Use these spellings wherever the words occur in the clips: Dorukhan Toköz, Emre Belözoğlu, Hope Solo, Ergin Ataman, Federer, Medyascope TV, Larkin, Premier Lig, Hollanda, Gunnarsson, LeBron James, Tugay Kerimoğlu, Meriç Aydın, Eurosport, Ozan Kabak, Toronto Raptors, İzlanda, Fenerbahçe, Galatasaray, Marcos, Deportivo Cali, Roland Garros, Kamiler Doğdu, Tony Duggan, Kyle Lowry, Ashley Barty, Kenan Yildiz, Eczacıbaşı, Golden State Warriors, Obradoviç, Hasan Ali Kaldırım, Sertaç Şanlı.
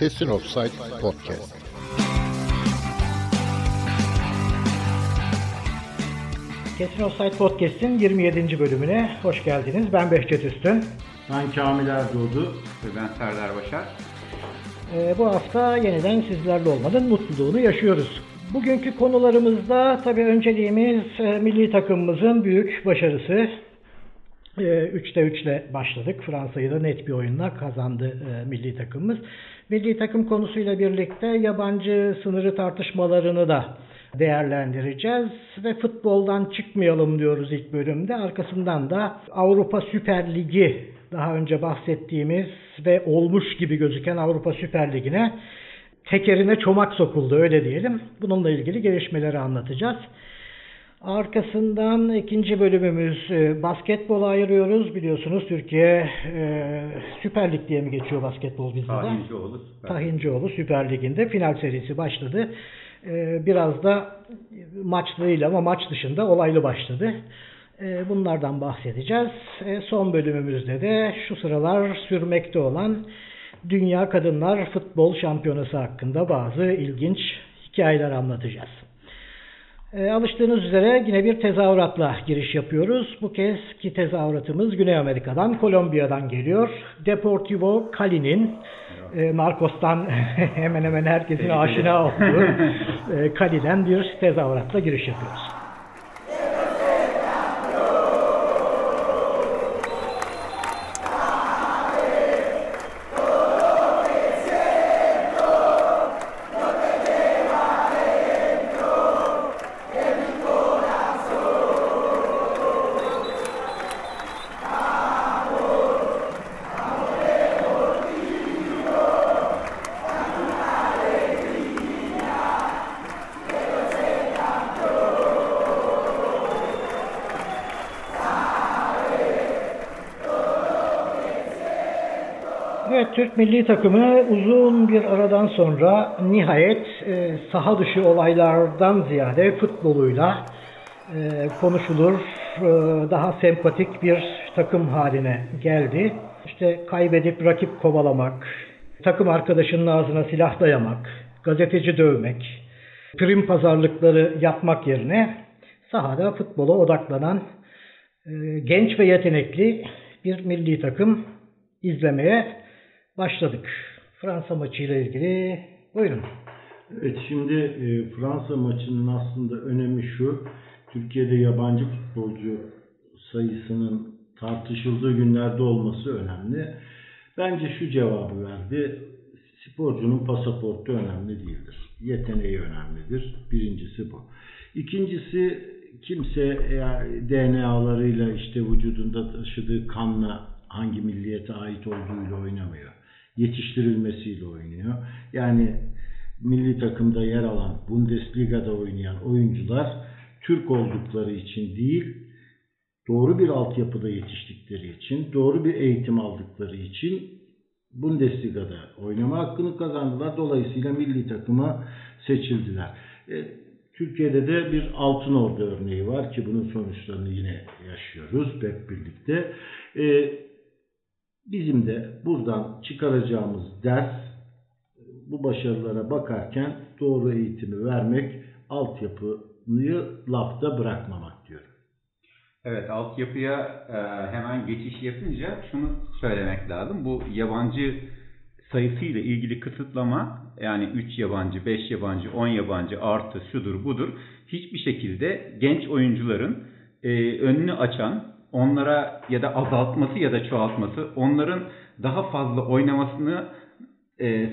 Kesin Offside Podcast. Kesin Offside Podcast'in 27. bölümüne hoş geldiniz. Ben Behçet Üstün. Ben Kamiler Doğdu. Ve ben Serdar Başar. Bu hafta yeniden sizlerle olmanın mutluluğunu yaşıyoruz. Bugünkü konularımızda tabii önceliğimiz milli takımımızın büyük başarısı. 3'te 3'le başladık. Fransa'yı da net bir oyunla kazandı milli takımımız. Milli takım konusuyla birlikte yabancı sınırı tartışmalarını da değerlendireceğiz. Ve futboldan çıkmayalım diyoruz ilk bölümde. Arkasından da Avrupa Süper Ligi, daha önce bahsettiğimiz ve olmuş gibi gözüken Avrupa Süper Ligi'ne tekerine çomak sokuldu, öyle diyelim. Bununla ilgili gelişmeleri anlatacağız. Arkasından ikinci bölümümüz basketbola ayırıyoruz. Biliyorsunuz Türkiye Süper Lig diye mi geçiyor basketbol bizde? Tahincioğlu Süper Ligi'nde final serisi başladı. Biraz da maçlıyla ama maç dışında olaylı başladı. Bunlardan bahsedeceğiz. Son bölümümüzde de şu sıralar sürmekte olan Dünya Kadınlar Futbol Şampiyonası hakkında bazı ilginç hikayeler anlatacağız. Alıştığınız üzere yine bir tezahüratla giriş yapıyoruz. Bu kez ki tezahüratımız Güney Amerika'dan, Kolombiya'dan geliyor. Deportivo Cali'nin, Marcos'tan hemen hemen herkesin aşina olduğu Cali'den bir tezahüratla giriş yapıyoruz. Türk milli takımı uzun bir aradan sonra nihayet saha dışı olaylardan ziyade futboluyla konuşulur, daha sempatik bir takım haline geldi. İşte kaybedip rakip kovalamak, takım arkadaşının ağzına silah dayamak, gazeteci dövmek, prim pazarlıkları yapmak yerine sahada futbola odaklanan genç ve yetenekli bir milli takım izlemeye başladık. Fransa maçıyla ilgili. Buyurun. Evet, şimdi Fransa maçının aslında önemi şu. Türkiye'de yabancı futbolcu sayısının tartışıldığı günlerde olması önemli. Bence şu cevabı verdi. Sporcunun pasaportu önemli değildir. Yeteneği önemlidir. Birincisi bu. İkincisi, kimse DNA'larıyla, işte vücudunda taşıdığı kanla, hangi milliyete ait olduğuyla oynamıyor. Yetiştirilmesiyle oynuyor. Yani milli takımda yer alan, Bundesliga'da oynayan oyuncular Türk oldukları için değil, doğru bir altyapıda yetiştikleri için, doğru bir eğitim aldıkları için Bundesliga'da oynama hakkını kazandılar. Dolayısıyla milli takıma seçildiler. Türkiye'de de bir Altınordu örneği var ki bunun sonuçlarını yine yaşıyoruz hep birlikte. Bizim de buradan çıkaracağımız ders, bu başarılara bakarken doğru eğitimi vermek, altyapıyı lafta bırakmamak diyorum. Evet, altyapıya hemen geçiş yapınca şunu söylemek lazım. Bu yabancı sayısıyla ilgili kısıtlama, yani 3 yabancı, 5 yabancı, 10 yabancı artı şudur budur, hiçbir şekilde genç oyuncuların önünü açan, onlara ya da azaltması ya da çoğaltması, onların daha fazla oynamasını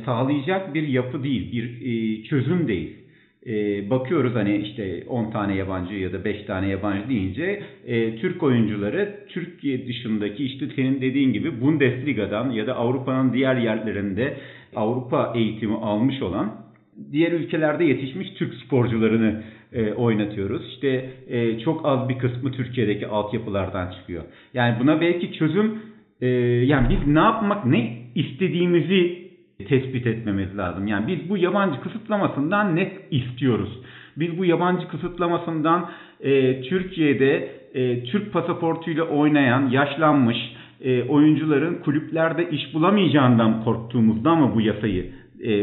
sağlayacak bir yapı değil, bir çözüm değil. Bakıyoruz hani işte 10 tane yabancı ya da 5 tane yabancı deyince Türk oyuncuları Türkiye dışındaki, işte senin dediğin gibi Bundesliga'dan ya da Avrupa'nın diğer yerlerinde Avrupa eğitimi almış olan, diğer ülkelerde yetişmiş Türk sporcularını oynatıyoruz. İşte çok az bir kısmı Türkiye'deki altyapılardan çıkıyor. Yani buna belki çözüm, yani biz ne yapmak, ne istediğimizi tespit etmemiz lazım. Yani biz bu yabancı kısıtlamasından ne istiyoruz? Biz bu yabancı kısıtlamasından Türkiye'de Türk pasaportuyla oynayan, yaşlanmış oyuncuların kulüplerde iş bulamayacağından korktuğumuzda mı bu yasayı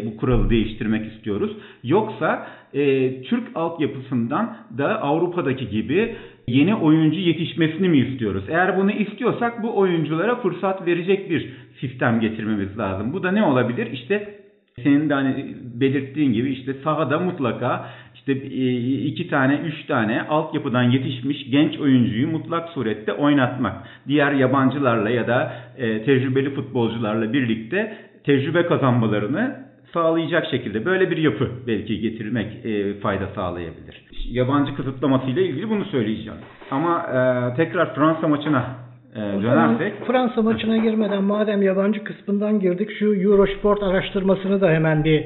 bu kuralı değiştirmek istiyoruz. Yoksa Türk altyapısından da Avrupa'daki gibi yeni oyuncu yetişmesini mi istiyoruz? Eğer bunu istiyorsak bu oyunculara fırsat verecek bir sistem getirmemiz lazım. Bu da ne olabilir? İşte senin de hani belirttiğin gibi işte sahada mutlaka işte 2 tane 3 tane altyapıdan yetişmiş genç oyuncuyu mutlak surette oynatmak. Diğer yabancılarla ya da tecrübeli futbolcularla birlikte tecrübe kazanmalarını sağlayacak şekilde böyle bir yapı belki getirmek fayda sağlayabilir. Yabancı kısıtlamasıyla ilgili bunu söyleyeceğim. Ama tekrar Fransa maçına dönersek. Fransa maçına girmeden madem yabancı kısmından girdik şu Eurosport araştırmasını da hemen bir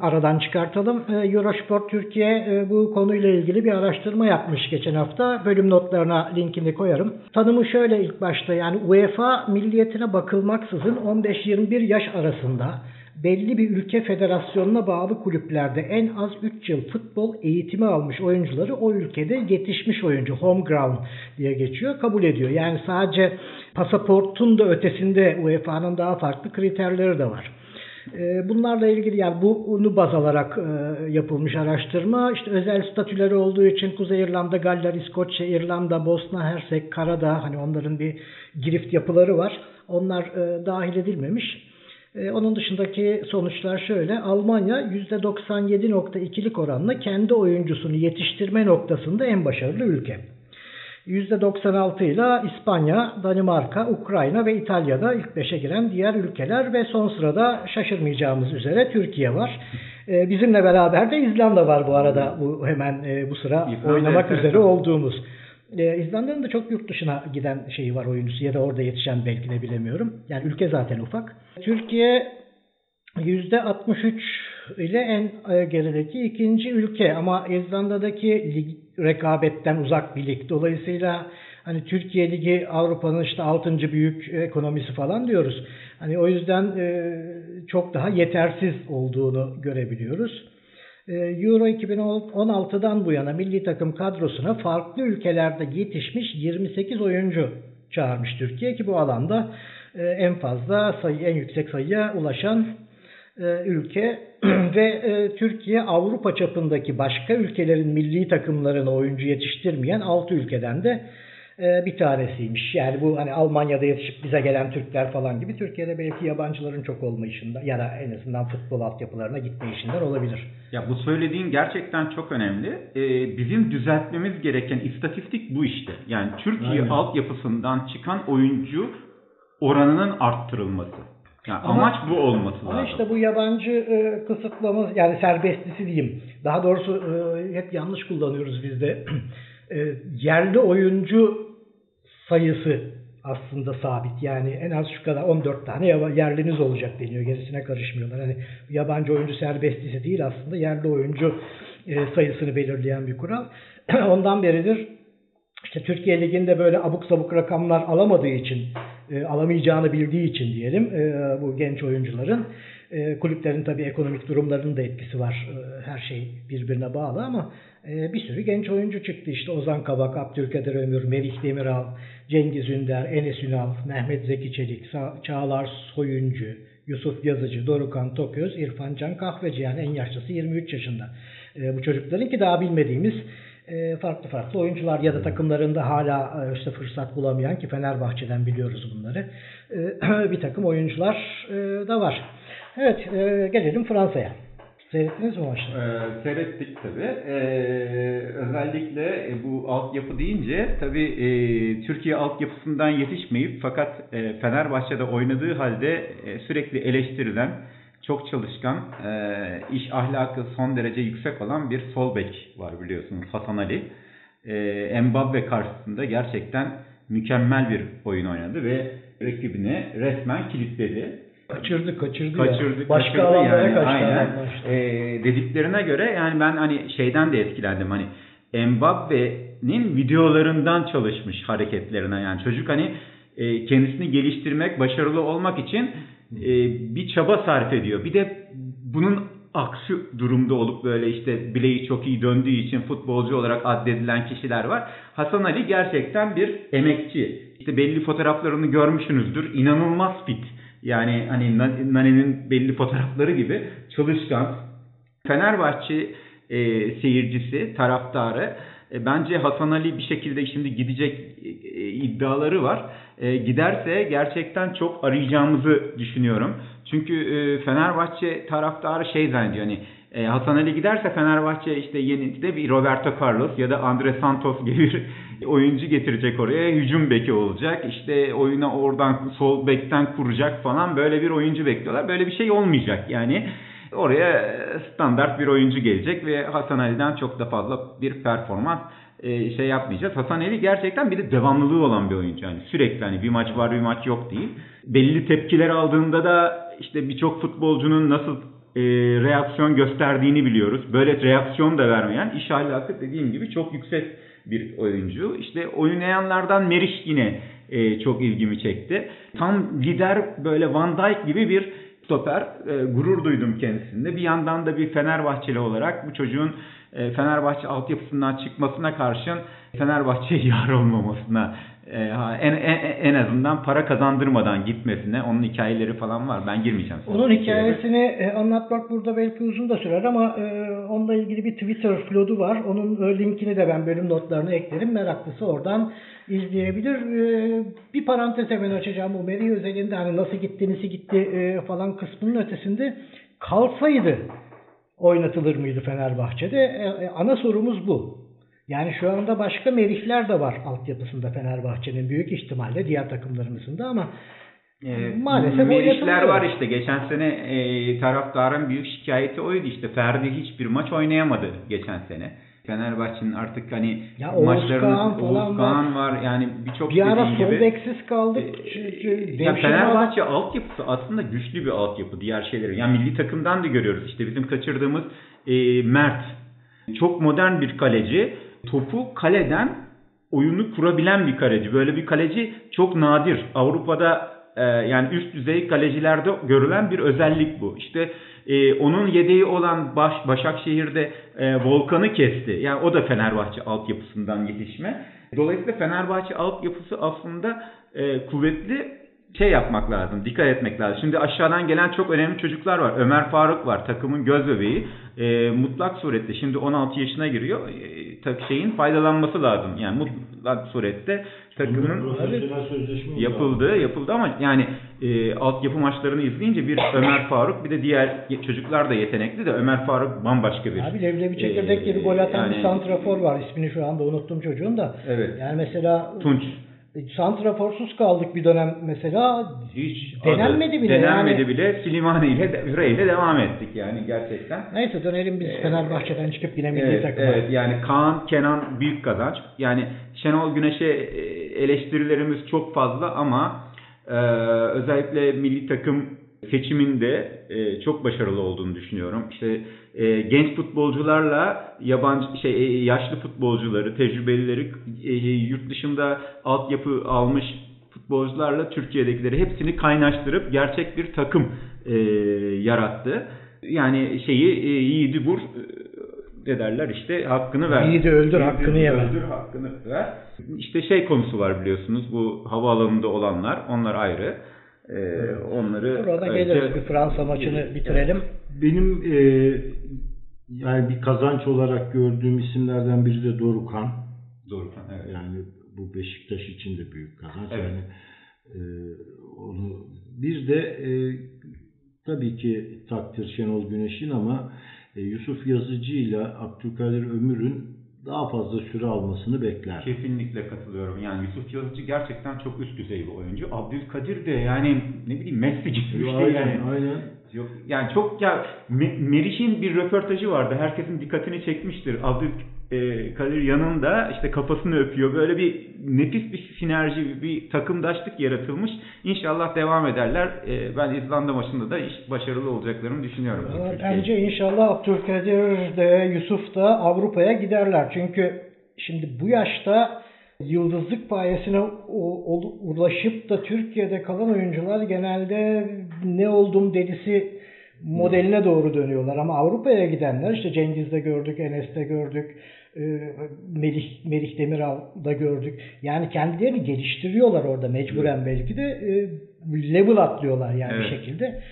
aradan çıkartalım. Eurosport Türkiye bu konuyla ilgili bir araştırma yapmış geçen hafta. Bölüm notlarına linkini koyarım. Tanımı şöyle ilk başta yani UEFA milliyetine bakılmaksızın 15-21 yaş arasında belli bir ülke federasyonuna bağlı kulüplerde en az 3 yıl futbol eğitimi almış oyuncuları o ülkede yetişmiş oyuncu, home ground diye geçiyor, kabul ediyor. Yani sadece pasaportun da ötesinde UEFA'nın daha farklı kriterleri de var. Bunlarla ilgili yani bunu baz alarak yapılmış araştırma. İşte özel statüleri olduğu için Kuzey İrlanda, Galler, İskoçya, İrlanda, Bosna, Hersek, Karadağ hani onların bir girift yapıları var. Onlar dahil edilmemiş. Onun dışındaki sonuçlar şöyle. Almanya %97.2'lik oranla kendi oyuncusunu yetiştirme noktasında en başarılı ülke. %96 ile İspanya, Danimarka, Ukrayna ve İtalya'da ilk 5'e giren diğer ülkeler ve son sırada şaşırmayacağımız üzere Türkiye var. Bizimle beraber de İzlanda var bu arada. Bu hemen bu sıra İzlanda oynamak üzere olduğumuz. İzlanda'nın da çok yurt dışına giden şeyi var oyuncusu ya da orada yetişen belki de bilemiyorum. Yani ülke zaten ufak. Türkiye %63 ile en gerideki ikinci ülke ama İzlanda'daki lig rekabetten uzak bir lig. Dolayısıyla hani Türkiye Ligi Avrupa'nın işte 6. büyük ekonomisi falan diyoruz. Hani o yüzden çok daha yetersiz olduğunu görebiliyoruz. Euro 2016'dan bu yana milli takım kadrosuna farklı ülkelerde yetişmiş 28 oyuncu çağırmış Türkiye ki bu alanda en fazla sayı, en yüksek sayıya ulaşan ülke ve Türkiye Avrupa çapındaki başka ülkelerin milli takımlarına oyuncu yetiştirmeyen 6 ülkeden de bir tanesiymiş. Yani bu hani Almanya'da yetişip bize gelen Türkler falan gibi Türkiye'de belki yabancıların çok olmayışından ya da en azından futbol altyapılarına gitmeyişinden olabilir. Ya bu söylediğin gerçekten çok önemli. Bizim düzeltmemiz gereken istatistik bu işte. Yani Türkiye altyapısından çıkan oyuncu oranının arttırılması. Yani amaç bu olması lazım. Ama işte bu yabancı kısıtlamamız yani serbestlisi diyeyim. Daha doğrusu hep yanlış kullanıyoruz biz de. Yerli oyuncu sayısı aslında sabit. Yani en az şu kadar 14 tane yerliniz olacak deniyor. Gerisine karışmıyorlar. Hani yabancı oyuncu serbestisi değil aslında yerli oyuncu sayısını belirleyen bir kural. Ondan beridir işte Türkiye Ligi'nde böyle abuk sabuk rakamlar alamadığı için, alamayacağını bildiği için diyelim bu genç oyuncuların. Kulüplerin tabii ekonomik durumlarının da etkisi var. Her şey birbirine bağlı ama bir sürü genç oyuncu çıktı. İşte Ozan Kabak, Abdülkadir Ömür, Melih Demiral, Cengiz Ünder, Enes Ünal, Mehmet Zeki Çelik, Çağlar Soyuncu, Yusuf Yazıcı, Dorukhan Toköz, İrfan Can Kahveci yani en yaşlısı 23 yaşında. Bu çocukların ki daha bilmediğimiz farklı farklı oyuncular ya da takımlarında hala işte fırsat bulamayan ki Fenerbahçe'den biliyoruz bunları. Bir takım oyuncular da var. Evet, gelelim Fransa'ya. Seyrettiniz mi maçı? Seyrettik tabii. Özellikle bu altyapı deyince tabii Türkiye altyapısından yetişmeyip fakat Fenerbahçe'de oynadığı halde sürekli eleştirilen, çok çalışkan, iş ahlakı son derece yüksek olan bir sol bek var biliyorsunuz Hasan Ali. Mbappé karşısında gerçekten mükemmel bir oyun oynadı ve rakibini resmen kilitledi. Kaçırdı. Başka alanlara yani, kaçtı. Aynen. Dediklerine göre yani ben hani şeyden de etkilendim hani Mbappe'nin videolarından çalışmış hareketlerine yani çocuk hani kendisini geliştirmek, başarılı olmak için bir çaba sarf ediyor. Bir de bunun aksi durumda olup böyle işte bileği çok iyi döndüğü için futbolcu olarak addedilen kişiler var. Hasan Ali gerçekten bir emekçi. İşte belli fotoğraflarını görmüşsünüzdür. İnanılmaz fit. Yani hani Nane'nin belli fotoğrafları gibi çalışkan Fenerbahçe seyircisi, taraftarı. Bence Hasan Ali bir şekilde şimdi gidecek iddiaları var. Giderse gerçekten çok arayacağımızı düşünüyorum. Çünkü Fenerbahçe taraftarı şey zannediyor, hani Hasan Ali giderse Fenerbahçe işte yeni de bir Roberto Carlos ya da Andre Santos gibi bir oyuncu getirecek oraya. Hücum beki olacak. İşte oyuna oradan sol bekten kuracak falan, böyle bir oyuncu bekliyorlar. Böyle bir şey olmayacak yani. Oraya standart bir oyuncu gelecek ve Hasan Ali'den çok da fazla bir performans şey yapmayacağız. Hasan Ali gerçekten bir de devamlılığı olan bir oyuncu. Yani sürekli hani bir maç var bir maç yok değil. Belli tepkiler aldığında da işte birçok futbolcunun nasıl reaksiyon gösterdiğini biliyoruz. Böyle reaksiyon da vermeyen, iş ahlakı dediğim gibi çok yüksek bir oyuncu. İşte oynayanlardan Meriç yine çok ilgimi çekti. Tam lider, böyle Van Dijk gibi bir stoper. Gurur duydum kendisinde. Bir yandan da bir Fenerbahçeli olarak bu çocuğun Fenerbahçe altyapısından çıkmasına karşın Fenerbahçe'ye yar olmamasına, en azından para kazandırmadan gitmesine, onun hikayeleri falan var. Ben girmeyeceğim. Onun hikayesini anlatmak burada belki uzun da sürer ama onunla ilgili bir Twitter flodu var. Onun linkini de ben bölüm notlarına eklerim. Meraklısı oradan izleyebilir. Bir parantez hemen açacağım. O Meri özelinde hani nasıl gitti, nasıl gitti falan kısmının ötesinde kalsaydı oynatılır mıydı Fenerbahçe'de? Ana sorumuz bu. Yani şu anda başka Meriçler de var altyapısında Fenerbahçe'nin, büyük ihtimalle diğer takımlarımızın da, ama maalesef Meriçler var işte. Geçen sene taraftarın büyük şikayeti oydu işte. Ferdi hiçbir maç oynayamadı geçen sene. Fenerbahçe'nin artık hani maçlarının Oğuz Kağan var. Yani birçok bir ara sol beksiz kaldık. Ya Fenerbahçe altyapısı aslında güçlü bir altyapı diğer şeyleri. Yani milli takımdan da görüyoruz işte bizim kaçırdığımız Mert. Çok modern bir kaleci. Topu kaleden oyunu kurabilen bir kaleci. Böyle bir kaleci çok nadir. Avrupa'da yani üst düzey kalecilerde görülen bir özellik bu. İşte onun yedeği olan Başakşehir'de Volkan'ı kesti. Yani o da Fenerbahçe altyapısından yetişme. Dolayısıyla Fenerbahçe altyapısı aslında kuvvetli, şey yapmak lazım, dikkat etmek lazım. Şimdi aşağıdan gelen çok önemli çocuklar var. Ömer Faruk var, takımın göz bebeği. Mutlak surette şimdi 16 yaşına giriyor. Şeyin faydalanması lazım. Yani mutlak surette takımın yapıldı ama yani altyapı maçlarını izleyince bir Ömer Faruk, bir de diğer çocuklar da yetenekli de Ömer Faruk bambaşka bir. Abi Levlevi çekirdek gibi gol atan yani, bir santrafor var. İsmini şu anda unuttum çocuğun da. Evet. Yani mesela Tunç. Santraforsuz kaldık bir dönem mesela. Hiç denenmedi bile. Denenmedi yani. Bile Silimani ile Üreyle devam ettik yani gerçekten. Neyse dönelim biz Fenerbahçe'den çıkıp yine milli takıma. Evet yani Kaan, Kenan büyük kazanç. Yani Şenol Güneş'e eleştirilerimiz çok fazla ama özellikle milli takım seçiminde çok başarılı olduğunu düşünüyorum. İşte genç futbolcularla yabancı yaşlı futbolcuları, tecrübelileri, yurt dışında altyapı almış futbolcularla Türkiye'dekileri hepsini kaynaştırıp gerçek bir takım yarattı. Yani yiğidi vur derler işte, hakkını ver. Yiğidi öldür, hakkını yeme. Öldür, hakkını ver. İşte konusu var biliyorsunuz, bu havaalanında olanlar, onlar ayrı. Onları burada geliriz, bir Fransa maçını bitirelim. Benim yani bir kazanç olarak gördüğüm isimlerden biri de Dorukhan evet. Yani bu Beşiktaş için de büyük kazanç. Evet. Yani onu bir de tabii ki takdir Şenol Güneş'in ama Yusuf Yazıcı ile Abdülkadir Ömür'ün daha fazla süre almasını bekler. Kesinlikle katılıyorum. Yani Yusuf Yazıcı gerçekten çok üst düzey bir oyuncu. Abdülkadir de yani ne bileyim Messi gibi bir şey yani. Aynen. Yok yani çok ya Meriç'in bir röportajı vardı. Herkesin dikkatini çekmiştir. Abdülkadir yanında işte kafasını öpüyor. Böyle bir nefis bir sinerji, bir takımdaşlık yaratılmış. İnşallah devam ederler. Ben İzlanda maçında da başarılı olacaklarını düşünüyorum. Bence inşallah Abdülkadir de Yusuf da Avrupa'ya giderler. Çünkü şimdi bu yaşta yıldızlık payesine ulaşıp da Türkiye'de kalan oyuncular genelde ne oldum delisi modeline doğru dönüyorlar. Ama Avrupa'ya gidenler işte Cengiz'de gördük, Enes'te gördük, Melih Demiral'da gördük. Yani kendilerini geliştiriyorlar orada mecburen, evet. Belki de level atlıyorlar yani, evet. Bir şekilde.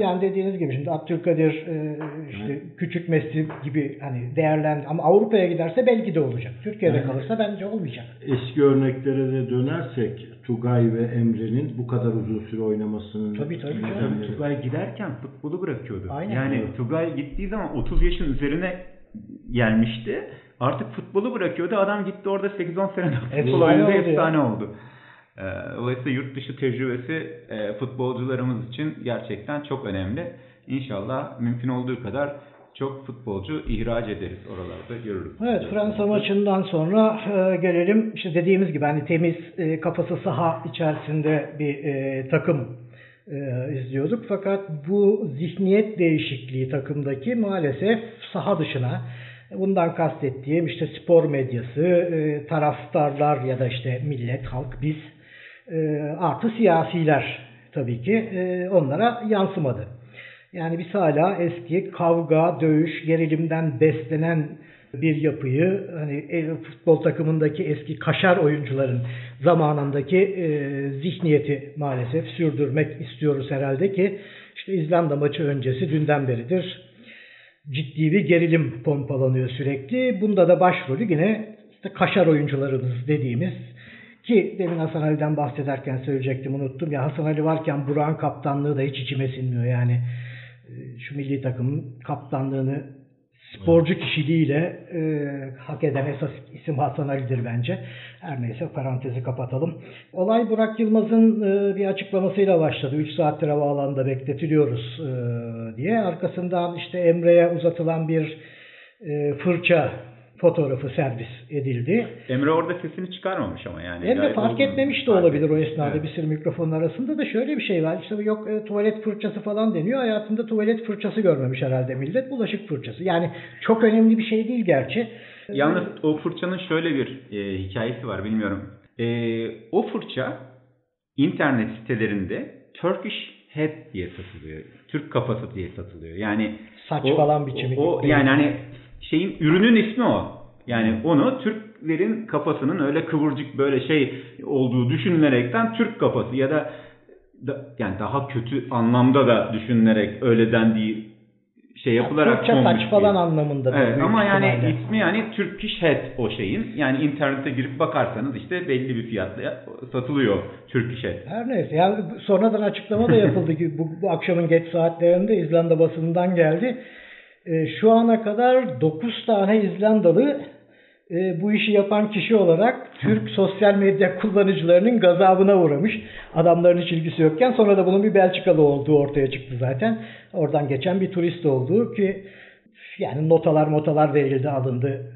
Yani dediğiniz gibi şimdi Abdülkadir işte küçük Messi gibi hani değerlendi ama Avrupa'ya giderse belki de olacak. Türkiye'de kalırsa bence olmayacak. Eski örneklere de dönersek Tugay ve Emre'nin bu kadar uzun süre oynamasının... Tabii. Tugay giderken futbolu bırakıyordu. Aynen. Yani Tugay gittiği zaman 30 yaşın üzerine gelmişti. Artık futbolu bırakıyordu. Adam gitti orada 8-10 sene futbol oynadı. Efsane oldu. Dolayısıyla yurt dışı tecrübesi futbolcularımız için gerçekten çok önemli. İnşallah mümkün olduğu kadar çok futbolcu ihraç ederiz, oralarda görürüz. Evet, Fransa maçından sonra gelelim. İşte dediğimiz gibi hani temiz, kafası saha içerisinde bir takım izliyorduk. Fakat bu zihniyet değişikliği takımdaki maalesef saha dışına. Bundan kastettiğim işte spor medyası, taraftarlar ya da işte millet, halk, biz artı siyasiler tabii ki onlara yansımadı. Yani biz hala eski kavga, dövüş, gerilimden beslenen bir yapıyı, hani futbol takımındaki eski kaşar oyuncuların zamanındaki zihniyeti maalesef sürdürmek istiyoruz herhalde ki işte İzlanda maçı öncesi dünden beridir. Ciddi bir gerilim pompalanıyor sürekli. Bunda da başrolü yine işte kaşar oyuncularımız dediğimiz, ki demin Hasan Ali'den bahsederken söyleyecektim, unuttum. Ya Hasan Ali varken Burak'ın kaptanlığı da hiç içime sinmiyor. Yani şu milli takımın kaptanlığını sporcu kişiliğiyle hak eden esas isim Hasan Ali'dir bence. Her neyse, parantezi kapatalım. Olay Burak Yılmaz'ın bir açıklamasıyla başladı. 3 saattir havaalanında bekletiliyoruz diye. Arkasından işte Emre'ye uzatılan bir fırça fotoğrafı servis edildi. Emre orada sesini çıkarmamış ama yani. Emre fark etmemiş de olabilir o esnada, evet. Bir sürü mikrofonun arasında da şöyle bir şey var. İşte yok tuvalet fırçası falan deniyor. Hayatında tuvalet fırçası görmemiş herhalde millet. Bulaşık fırçası. Yani çok önemli bir şey değil gerçi. Yalnız o fırçanın şöyle bir hikayesi var, bilmiyorum. O fırça internet sitelerinde Turkish Head diye satılıyor. Türk kafası diye satılıyor. Yani saç falan biçimi. O yani hani şeyin, ürünün ismi o. Yani onu Türklerin kafasının öyle kıvırcık böyle şey olduğu düşünülerekten Türk kafası ya da yani daha kötü anlamda da düşünülerek öyle dendiği şey yapılarak konmuş. Saç falan anlamında. Evet, ama yani ismi yani Turkish Head o şeyin. Yani internete girip bakarsanız işte belli bir fiyatla satılıyor Turkish Head. Her neyse, yani sonradan açıklama da yapıldı ki bu akşamın geç saatlerinde İzlanda basından geldi. Şu ana kadar 9 tane İzlandalı bu işi yapan kişi olarak Türk sosyal medya kullanıcılarının gazabına uğramış. Adamların hiç ilgisi yokken sonra da bunun bir Belçikalı olduğu ortaya çıktı zaten. Oradan geçen bir turist olduğu, ki yani notalar verildi, alındı.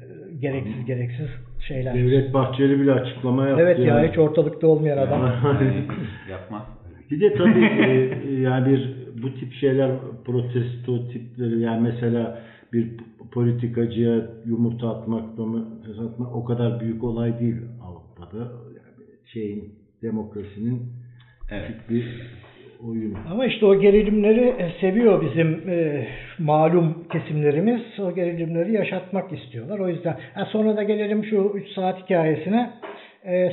Gereksiz şeyler. Devlet Bahçeli bile açıklama yaptı. Evet ya, hiç ortalıkta olmayan adam. Yapma. Bir de tabii yani bir bu tip şeyler, protesto tipleri, yani mesela bir politikacıya yumurta atmak o kadar büyük olay değil Avrupa'da. Yani şeyin, demokrasinin küçük bir oyunu. Ama işte o gerilimleri seviyor bizim malum kesimlerimiz. O gerilimleri yaşatmak istiyorlar. O yüzden sonra da gelelim şu 3 saat hikayesine.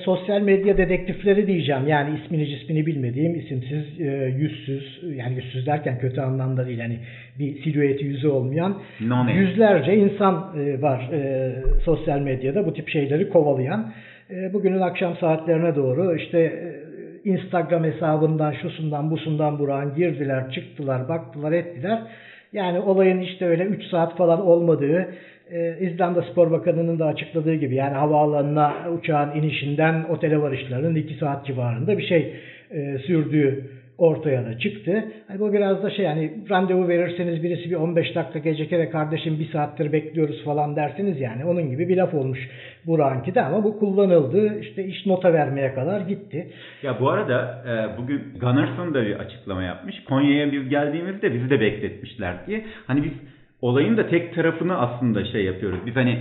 Sosyal medya dedektifleri diyeceğim. Yani ismini cismini bilmediğim, isimsiz, yüzsüz, yani yüzsüz derken kötü anlamda değil, yani bir silüeti, yüzü olmayan yüzlerce insan var sosyal medyada bu tip şeyleri kovalayan. Bugünün akşam saatlerine doğru işte Instagram hesabından, şusundan, busundan Burak'ın girdiler, çıktılar, baktılar, ettiler. Yani olayın işte öyle 3 saat falan olmadığı, İzlanda Spor Bakanı'nın da açıkladığı gibi, yani havaalanına uçağın inişinden otele varışlarının 2 saat civarında bir şey sürdüğü ortaya da çıktı. Hani bu biraz da şey, yani randevu verirseniz birisi bir 15 dakika gecikir, kardeşim 1 saattir bekliyoruz falan dersiniz, yani onun gibi bir laf olmuş Burak'ınki de, ama bu kullanıldı. İşte iş nota vermeye kadar gitti. Ya bu arada bugün Gunnarsson da bir açıklama yapmış. Konya'ya biz geldiğimizde bizi de bekletmişler diye. Hani biz olayın da tek tarafını aslında şey yapıyoruz. Biz hani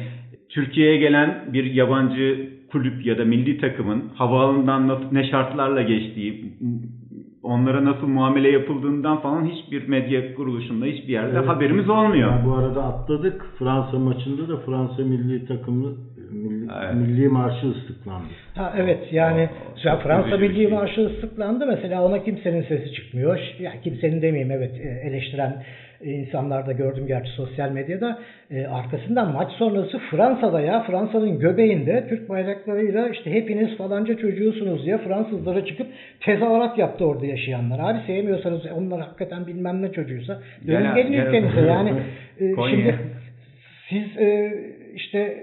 Türkiye'ye gelen bir yabancı kulüp ya da milli takımın havaalanından ne şartlarla geçtiği, onlara nasıl muamele yapıldığından falan hiçbir medya kuruluşunda, hiçbir yerde haberimiz olmuyor. Yani bu arada atladık. Fransa maçında da Fransa milli takımı milli marşı ıslıklandı. Ha evet, yani ya Fransa milli marşı ıslıklandı mesela, ona kimsenin sesi çıkmıyor. Ya yani kimsenin demeyeyim, evet, eleştiren insanlar da gördüm gerçi sosyal medyada. Arkasından maç sonrası Fransa'da, ya Fransa'nın göbeğinde Türk bayraklarıyla işte hepiniz falanca çocuğusunuz diye Fransızlara çıkıp tezahürat yaptı orada yaşayanlar. Abi sevmiyorsanız onlar hakikaten bilmem ne çocuğuysa dönün gelin ülkenize. Yani şimdi siz işte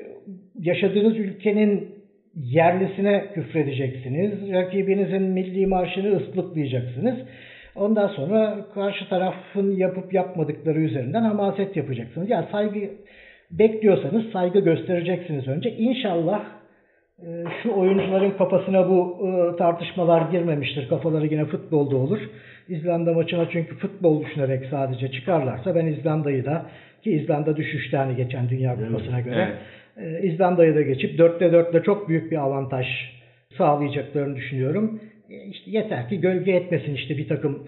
yaşadığınız ülkenin yerlisine küfredeceksiniz. Rakibinizin milli marşını ıslıklayacaksınız. Ondan sonra karşı tarafın yapıp yapmadıkları üzerinden hamaset yapacaksınız. Yani saygı bekliyorsanız saygı göstereceksiniz önce. İnşallah şu oyuncuların kafasına bu tartışmalar girmemiştir. Kafaları yine futbolda olur. İzlanda maçına çünkü futbol düşünerek sadece çıkarlarsa, ben İzlanda'yı da, ki İzlanda düşüşte hani geçen Dünya Kupası'na göre, İzlanda'yı da geçip 4'te 4'le çok büyük bir avantaj sağlayacaklarını düşünüyorum. İşte yeter ki gölge etmesin işte bir takım.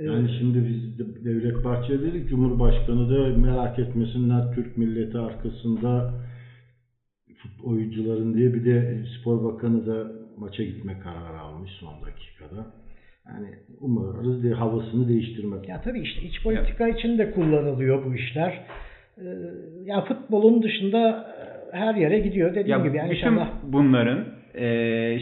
Yani şimdi biz Devlet Bahçeli dedik, Cumhurbaşkanı da merak etmesinler Türk milleti arkasında oyuncuların diye, bir de Spor Bakanı da maça gitme kararı almış son dakikada. Yani umarız diye havasını değiştirmek. Ya tabii işte iç politika için de kullanılıyor bu işler. Ya futbolun dışında her yere gidiyor dediğim gibi. Yani inşallah bunların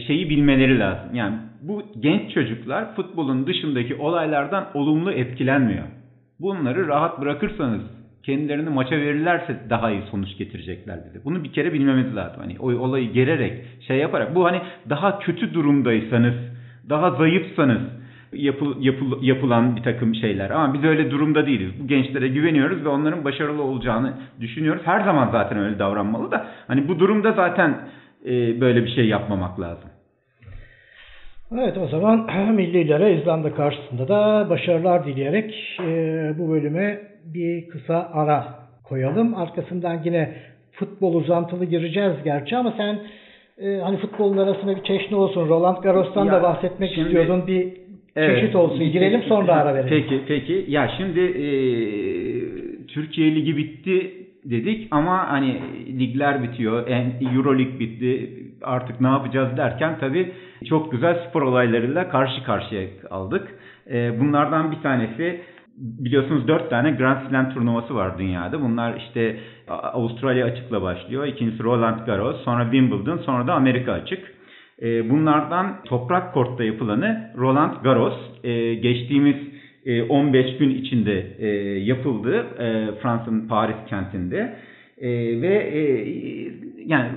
şeyi bilmeleri lazım. Yani bu genç çocuklar futbolun dışındaki olaylardan olumlu etkilenmiyor. Bunları rahat bırakırsanız, kendilerini maça verirlerse daha iyi sonuç getirecekler dedi. Bunu bir kere bilmemiz lazım. Hani o olayı gererek, şey yaparak, bu hani daha kötü durumdaysanız, daha zayıfsanız yapılan bir takım şeyler. Ama biz öyle durumda değiliz. Bu gençlere güveniyoruz ve onların başarılı olacağını düşünüyoruz. Her zaman zaten öyle davranmalı da. Hani bu durumda zaten böyle bir şey yapmamak lazım. Evet, o zaman millilere İzlanda karşısında da başarılar dileyerek bu bölüme bir kısa ara koyalım. Arkasından yine futbol uzantılı gireceğiz gerçi ama sen hani futbolun arasında bir çeşni olsun. Roland Garros'tan da bahsetmek istiyordun. Bir çeşit olsun. Girelim sonra ara verelim. Peki. Ya şimdi Türkiye Ligi bitti dedik ama hani ligler bitiyor. Euro Lig bitti. Artık ne yapacağız derken tabii çok güzel spor olaylarıyla karşı karşıya kaldık. Bunlardan bir tanesi, biliyorsunuz 4 tane Grand Slam turnuvası var dünyada. Bunlar işte Avustralya Açık'la başlıyor. İkincisi Roland Garros, sonra Wimbledon, sonra da Amerika Açık. Bunlardan toprak kortta yapılanı Roland Garros. Geçtiğimiz 15 gün içinde yapıldı Fransa'nın Paris kentinde. Ve yani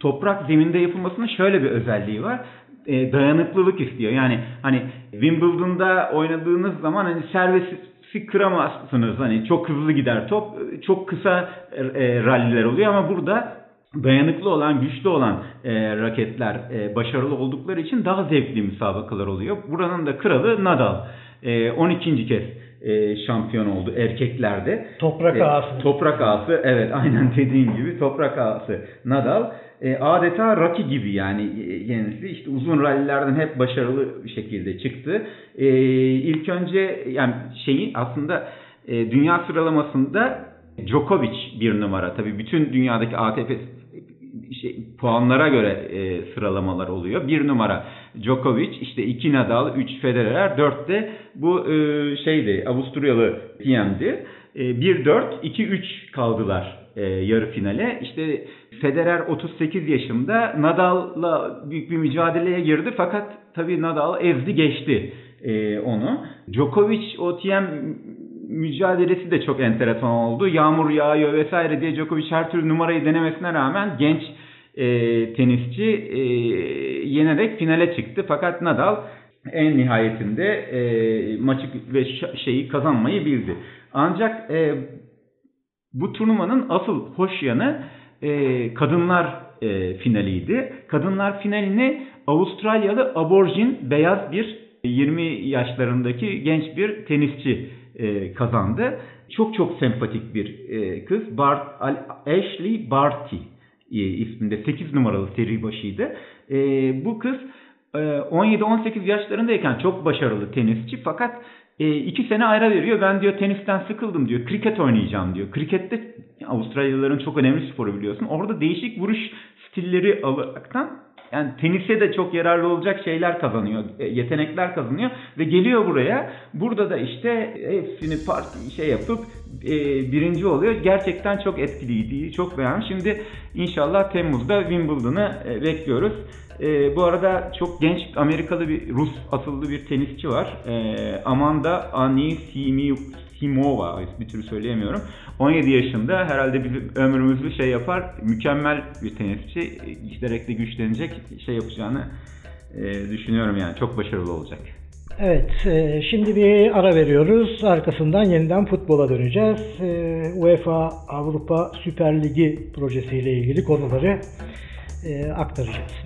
toprak zeminde yapılmasının şöyle bir özelliği var. Dayanıklılık istiyor. Yani hani Wimbledon'da oynadığınız zaman hani servisi kıramazsınız. Hani çok hızlı gider top. Çok kısa ralliler oluyor ama burada dayanıklı olan, güçlü olan raketler başarılı oldukları için daha zevkli müsabakalar oluyor. Buranın da kralı Nadal. 12. kez şampiyon oldu erkeklerde. Toprak ağası. Toprak ağası, evet, aynen dediğim gibi toprak ağası Nadal. Adeta Rocky gibi yani kendisi, işte uzun rallilerden hep başarılı bir şekilde çıktı. İlk önce yani şeyi aslında dünya sıralamasında Djokovic 1 numara. Tabii bütün dünyadaki ATP puanlara göre sıralamalar oluyor. 1 numara Djokovic, işte 2 Nadal, 3 Federer, 4 de bu Avusturyalı Thiem'di. 1-4-2-3 kaldılar yarı finale. İşte Federer 38 yaşında Nadal'la büyük bir mücadeleye girdi fakat tabii Nadal ezdi geçti onu. Djokovic o Thiem mücadelesi de çok enteresan oldu. Yağmur yağıyor vesaire diye Djokovic her türlü numarayı denemesine rağmen genç tenisçi yenerek finale çıktı. Fakat Nadal en nihayetinde maçı ve şeyi kazanmayı bildi. Ancak bu turnuvanın asıl hoş yanı kadınlar finaliydi. Kadınlar finalini Avustralyalı aborjin beyaz bir 20 yaşlarındaki genç bir tenisçi kazandı. Çok çok sempatik bir kız. Ashley Barty isminde, 8 numaralı seri başıydı. Bu kız 17-18 yaşlarındayken çok başarılı tenisçi, fakat 2 sene ara veriyor. Ben diyor tenisten sıkıldım diyor. Kriket oynayacağım diyor. Krikette Avustralyalıların çok önemli sporu biliyorsun. Orada değişik vuruş stilleri alaraktan yani tenise de çok yararlı olacak şeyler kazanıyor. Yetenekler kazanıyor ve geliyor buraya. Burada da işte hepsini yapıp birinci oluyor. Gerçekten çok etkiliydi. Çok beğendim. Şimdi inşallah Temmuz'da Wimbledon'ı bekliyoruz. Bu arada çok genç Amerikalı bir Rus asıllı bir tenisçi var. Amanda Anisimova, bir türlü söyleyemiyorum. 17 yaşında, herhalde bizim ömrümüzü yapar. Mükemmel bir tenisçi. Giderek de güçlenecek, yapacağını düşünüyorum yani. Çok başarılı olacak. Evet, şimdi bir ara veriyoruz. Arkasından yeniden futbola döneceğiz. UEFA Avrupa Süper Ligi projesiyle ilgili konuları aktaracağız.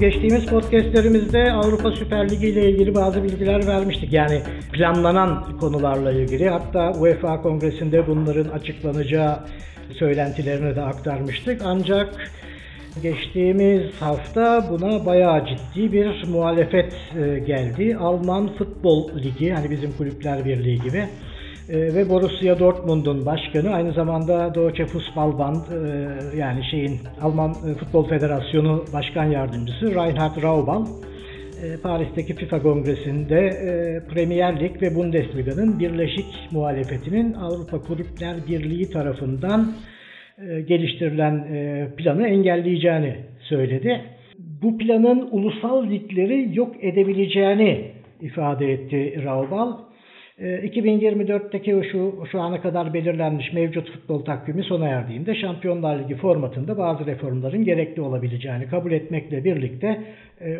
Geçtiğimiz podcastlerimizde Avrupa Süper Ligi ile ilgili bazı bilgiler vermiştik. Yani planlanan konularla ilgili. Hatta UEFA Kongresi'nde bunların açıklanacağı söylentilerini de aktarmıştık. Ancak geçtiğimiz hafta buna bayağı ciddi bir muhalefet geldi. Alman Futbol Ligi, hani bizim Kulüpler Birliği gibi, ve Borussia Dortmund'un başkanı, aynı zamanda Deutsche Fußballbund, yani Alman Futbol Federasyonu Başkan Yardımcısı Reinhard Raubal, Paris'teki FIFA Kongresi'nde Premier Lig ve Bundesliga'nın birleşik muhalefetinin Avrupa Kulüpler Birliği tarafından geliştirilen planı engelleyeceğini söyledi. Bu planın ulusal ligleri yok edebileceğini ifade etti Raubal. 2024'teki şu ana kadar belirlenmiş mevcut futbol takvimi sona erdiğinde Şampiyonlar Ligi formatında bazı reformların gerekli olabileceğini kabul etmekle birlikte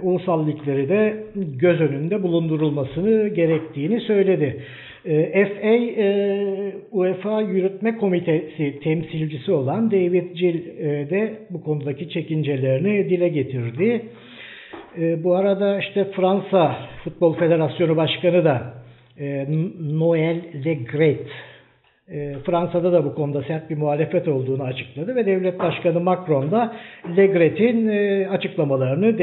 ulusal ligleri de göz önünde bulundurulması gerektiğini söyledi. FA UEFA Yürütme Komitesi temsilcisi olan David Gill de bu konudaki çekincelerini dile getirdi. Bu arada Fransa Futbol Federasyonu Başkanı da Noël Le Gret, Fransa'da da bu konuda sert bir muhalefet olduğunu açıkladı ve Devlet Başkanı Macron da Le Gret'in açıklamalarını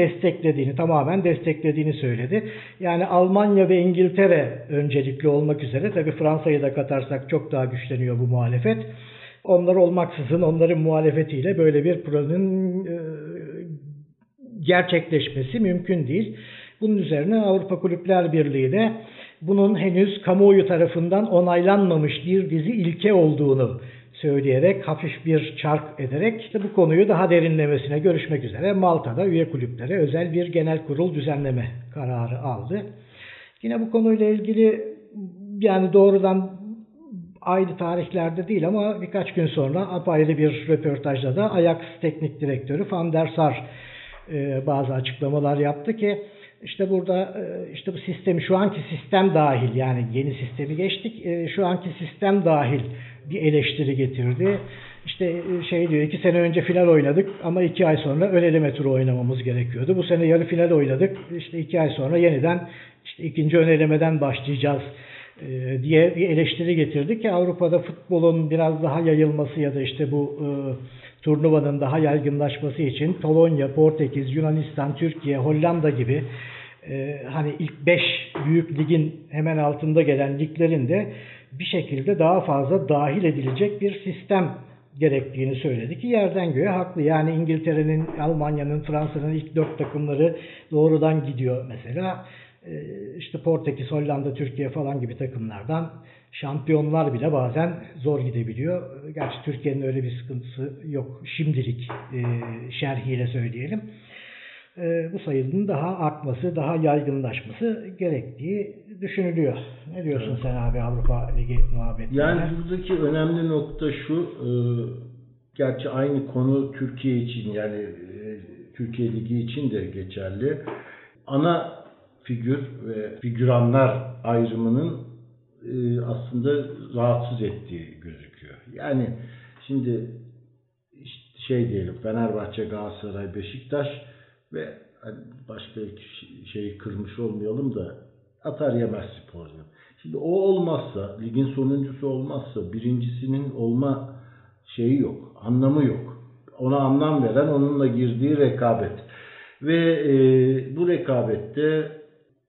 tamamen desteklediğini söyledi. Yani Almanya ve İngiltere öncelikli olmak üzere, tabii Fransa'yı da katarsak çok daha güçleniyor bu muhalefet. Onların muhalefetiyle böyle bir planın gerçekleşmesi mümkün değil. Bunun üzerine Avrupa Kulüpler Birliği de bunun henüz kamuoyu tarafından onaylanmamış bir dizi ilke olduğunu söyleyerek, hafif bir çark ederek bu konuyu daha derinlemesine görüşmek üzere Malta'da üye kulüplere özel bir genel kurul düzenleme kararı aldı. Yine bu konuyla ilgili yani doğrudan aynı tarihlerde değil ama birkaç gün sonra apayrı bir röportajda da Ajax Teknik Direktörü Van der Sar bazı açıklamalar yaptı ki işte burada bu sistemi, şu anki sistem dahil, yani yeni sistemi geçtik, şu anki sistem dahil bir eleştiri getirdi. İşte diyor, 2 sene önce final oynadık ama 2 ay sonra ön eleme turu oynamamız gerekiyordu. Bu sene yarı final oynadık. İşte 2 ay sonra yeniden ikinci ön elemeden başlayacağız diye bir eleştiri getirdi ki Avrupa'da futbolun biraz daha yayılması ya da bu turnuvanın daha yaygınlaşması için Polonya, Portekiz, Yunanistan, Türkiye, Hollanda gibi ilk 5 büyük ligin hemen altında gelen liglerin de bir şekilde daha fazla dahil edilecek bir sistem gerektiğini söyledi ki yerden göğe haklı. Yani İngiltere'nin, Almanya'nın, Fransa'nın ilk 4 takımları doğrudan gidiyor mesela. Portekiz, Hollanda, Türkiye falan gibi takımlardan şampiyonlar bile bazen zor gidebiliyor. Gerçi Türkiye'nin öyle bir sıkıntısı yok şimdilik, şerhiyle söyleyelim. Bu sayının daha artması, daha yaygınlaşması gerektiği düşünülüyor. Ne diyorsun sen abi Avrupa Ligi muhabbetine? Yani buradaki önemli nokta şu, gerçi aynı konu Türkiye için, yani Türkiye Ligi için de geçerli. Ana figür ve figüranlar ayrımının aslında rahatsız ettiği gözüküyor. Yani şimdi diyelim Fenerbahçe, Galatasaray, Beşiktaş ve başka şeyi kırmış olmayalım da atar yemez spor. Şimdi o olmazsa, ligin sonuncusu olmazsa birincisinin olma şeyi yok, anlamı yok. Ona anlam veren onunla girdiği rekabet. Ve bu rekabette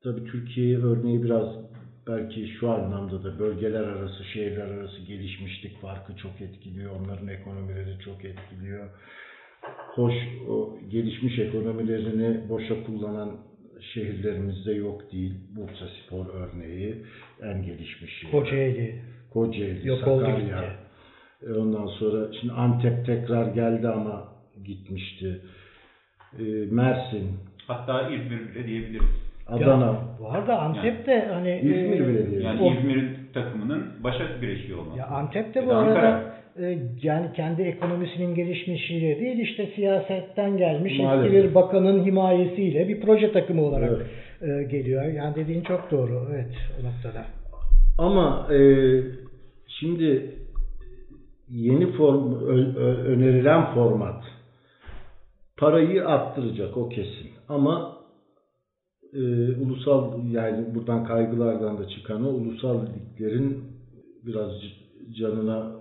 tabii Türkiye örneği biraz belki şu anlamda da bölgeler arası, şehirler arası gelişmişlik farkı çok etkiliyor. Onların ekonomileri çok etkiliyor. Hoş, o gelişmiş ekonomilerini boşa kullanan şehirlerimizde yok değil. Bursaspor örneği en gelişmiş şehir. Kocaeli, yok, Sakarya. Ondan sonra şimdi Antep tekrar geldi ama gitmişti. Mersin. Hatta İzmir bile diyebiliriz. Adana. Ya, bu arada Antep'te İzmir bile diyor. Yani İzmir'in takımının başak birleşiyor olması. Ya Antep'te bu arada yani kendi ekonomisinin gelişmişliği değil, siyasetten gelmiş eski bir bakanın himayesiyle bir proje takımı olarak geliyor. Yani dediğin çok doğru. Evet, o noktada. Ama şimdi yeni önerilen format parayı arttıracak, o kesin. Ama ulusal, yani buradan kaygılardan da çıkan ulusal liglerin biraz canına okuyacak.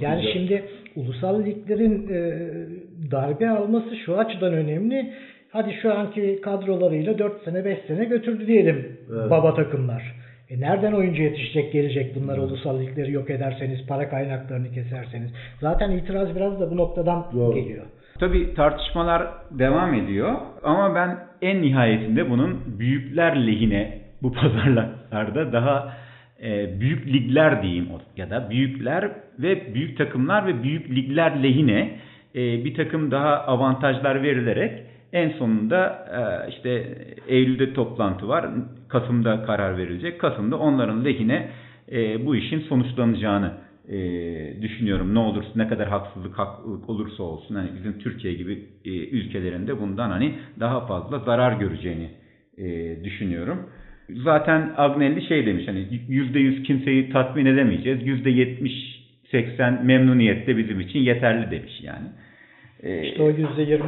Yani şimdi ulusal liglerin darbe alması şu açıdan önemli. Hadi şu anki kadrolarıyla 4 sene 5 sene götürdü diyelim, evet, baba takımlar. Nereden oyuncu yetişecek, gelecek bunlar, ulusal ligleri yok ederseniz, para kaynaklarını keserseniz. Zaten itiraz biraz da bu noktadan geliyor. Tabii tartışmalar devam ediyor ama ben en nihayetinde bunun büyükler lehine bu pazarlarda daha büyük ligler diyeyim ya da büyükler ve büyük takımlar ve büyük ligler lehine bir takım daha avantajlar verilerek en sonunda Eylül'de toplantı var. Kasım'da karar verilecek. Kasım'da onların lehine bu işin sonuçlanacağını düşünüyorum. Ne olursa, ne kadar haksızlık olursa olsun, bizim Türkiye gibi ülkelerinde bundan daha fazla zarar göreceğini düşünüyorum. Zaten Agnelli demiş, %100 kimseyi tatmin edemeyeceğiz. %70-80 memnuniyetle bizim için yeterli demiş yani. O %20-30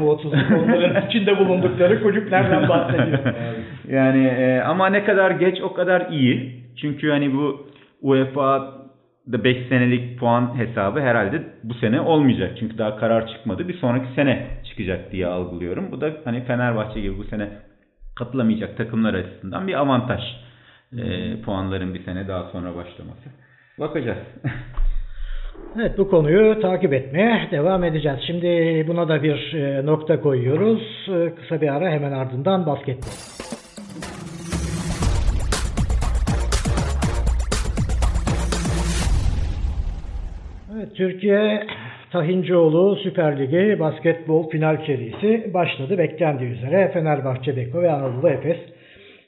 onların içinde bulundukları kulüplerden bahsediyorum. Yani ama ne kadar geç o kadar iyi. Çünkü bu UEFA'da 5 senelik puan hesabı herhalde bu sene olmayacak. Çünkü daha karar çıkmadı. Bir sonraki sene çıkacak diye algılıyorum. Bu da Fenerbahçe gibi bu sene katılamayacak takımlar açısından bir avantaj. Puanların bir sene daha sonra başlaması. Bakacağız. Evet, bu konuyu takip etmeye devam edeceğiz. Şimdi buna da bir nokta koyuyoruz. Kısa bir ara, hemen ardından basketbol. Evet, Türkiye Tahincioğlu Süper Ligi basketbol final serisi başladı. Beklendiği üzere Fenerbahçe, Beko ve Anadolu Efes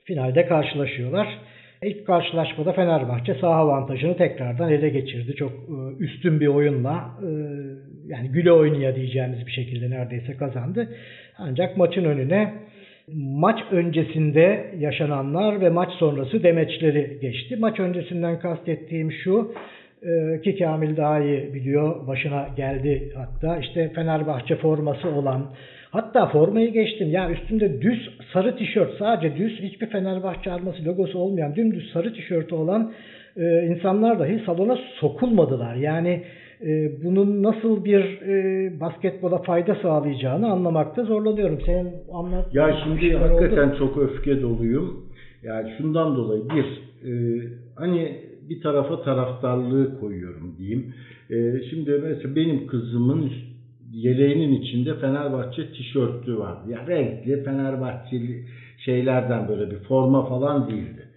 finalde karşılaşıyorlar. İlk karşılaşmada Fenerbahçe saha avantajını tekrardan ele geçirdi. Çok üstün bir oyunla, yani güle oynaya diyeceğimiz bir şekilde neredeyse kazandı. Ancak maçın önüne maç öncesinde yaşananlar ve maç sonrası demeçleri geçti. Maç öncesinden kastettiğim şu ki Kamil daha iyi biliyor, başına geldi hatta. İşte Fenerbahçe forması olan, hatta formayı geçtim ya, üstünde düz sarı tişört, sadece düz, hiçbir Fenerbahçe arması, logosu olmayan dümdüz sarı tişörtü olan insanlar dahi salona sokulmadılar. Yani bunun nasıl bir basketbola fayda sağlayacağını anlamakta zorlanıyorum. Senin anlattığın ya, şimdi hakikaten oldu. Çok öfke doluyum. Yani şundan dolayı, bir hani bir tarafa taraftarlığı koyuyorum diyeyim. Şimdi mesela benim kızımın yeleğinin içinde Fenerbahçe tişörtü vardı. Ya renkli Fenerbahçeli şeylerden, böyle bir forma falan değildi.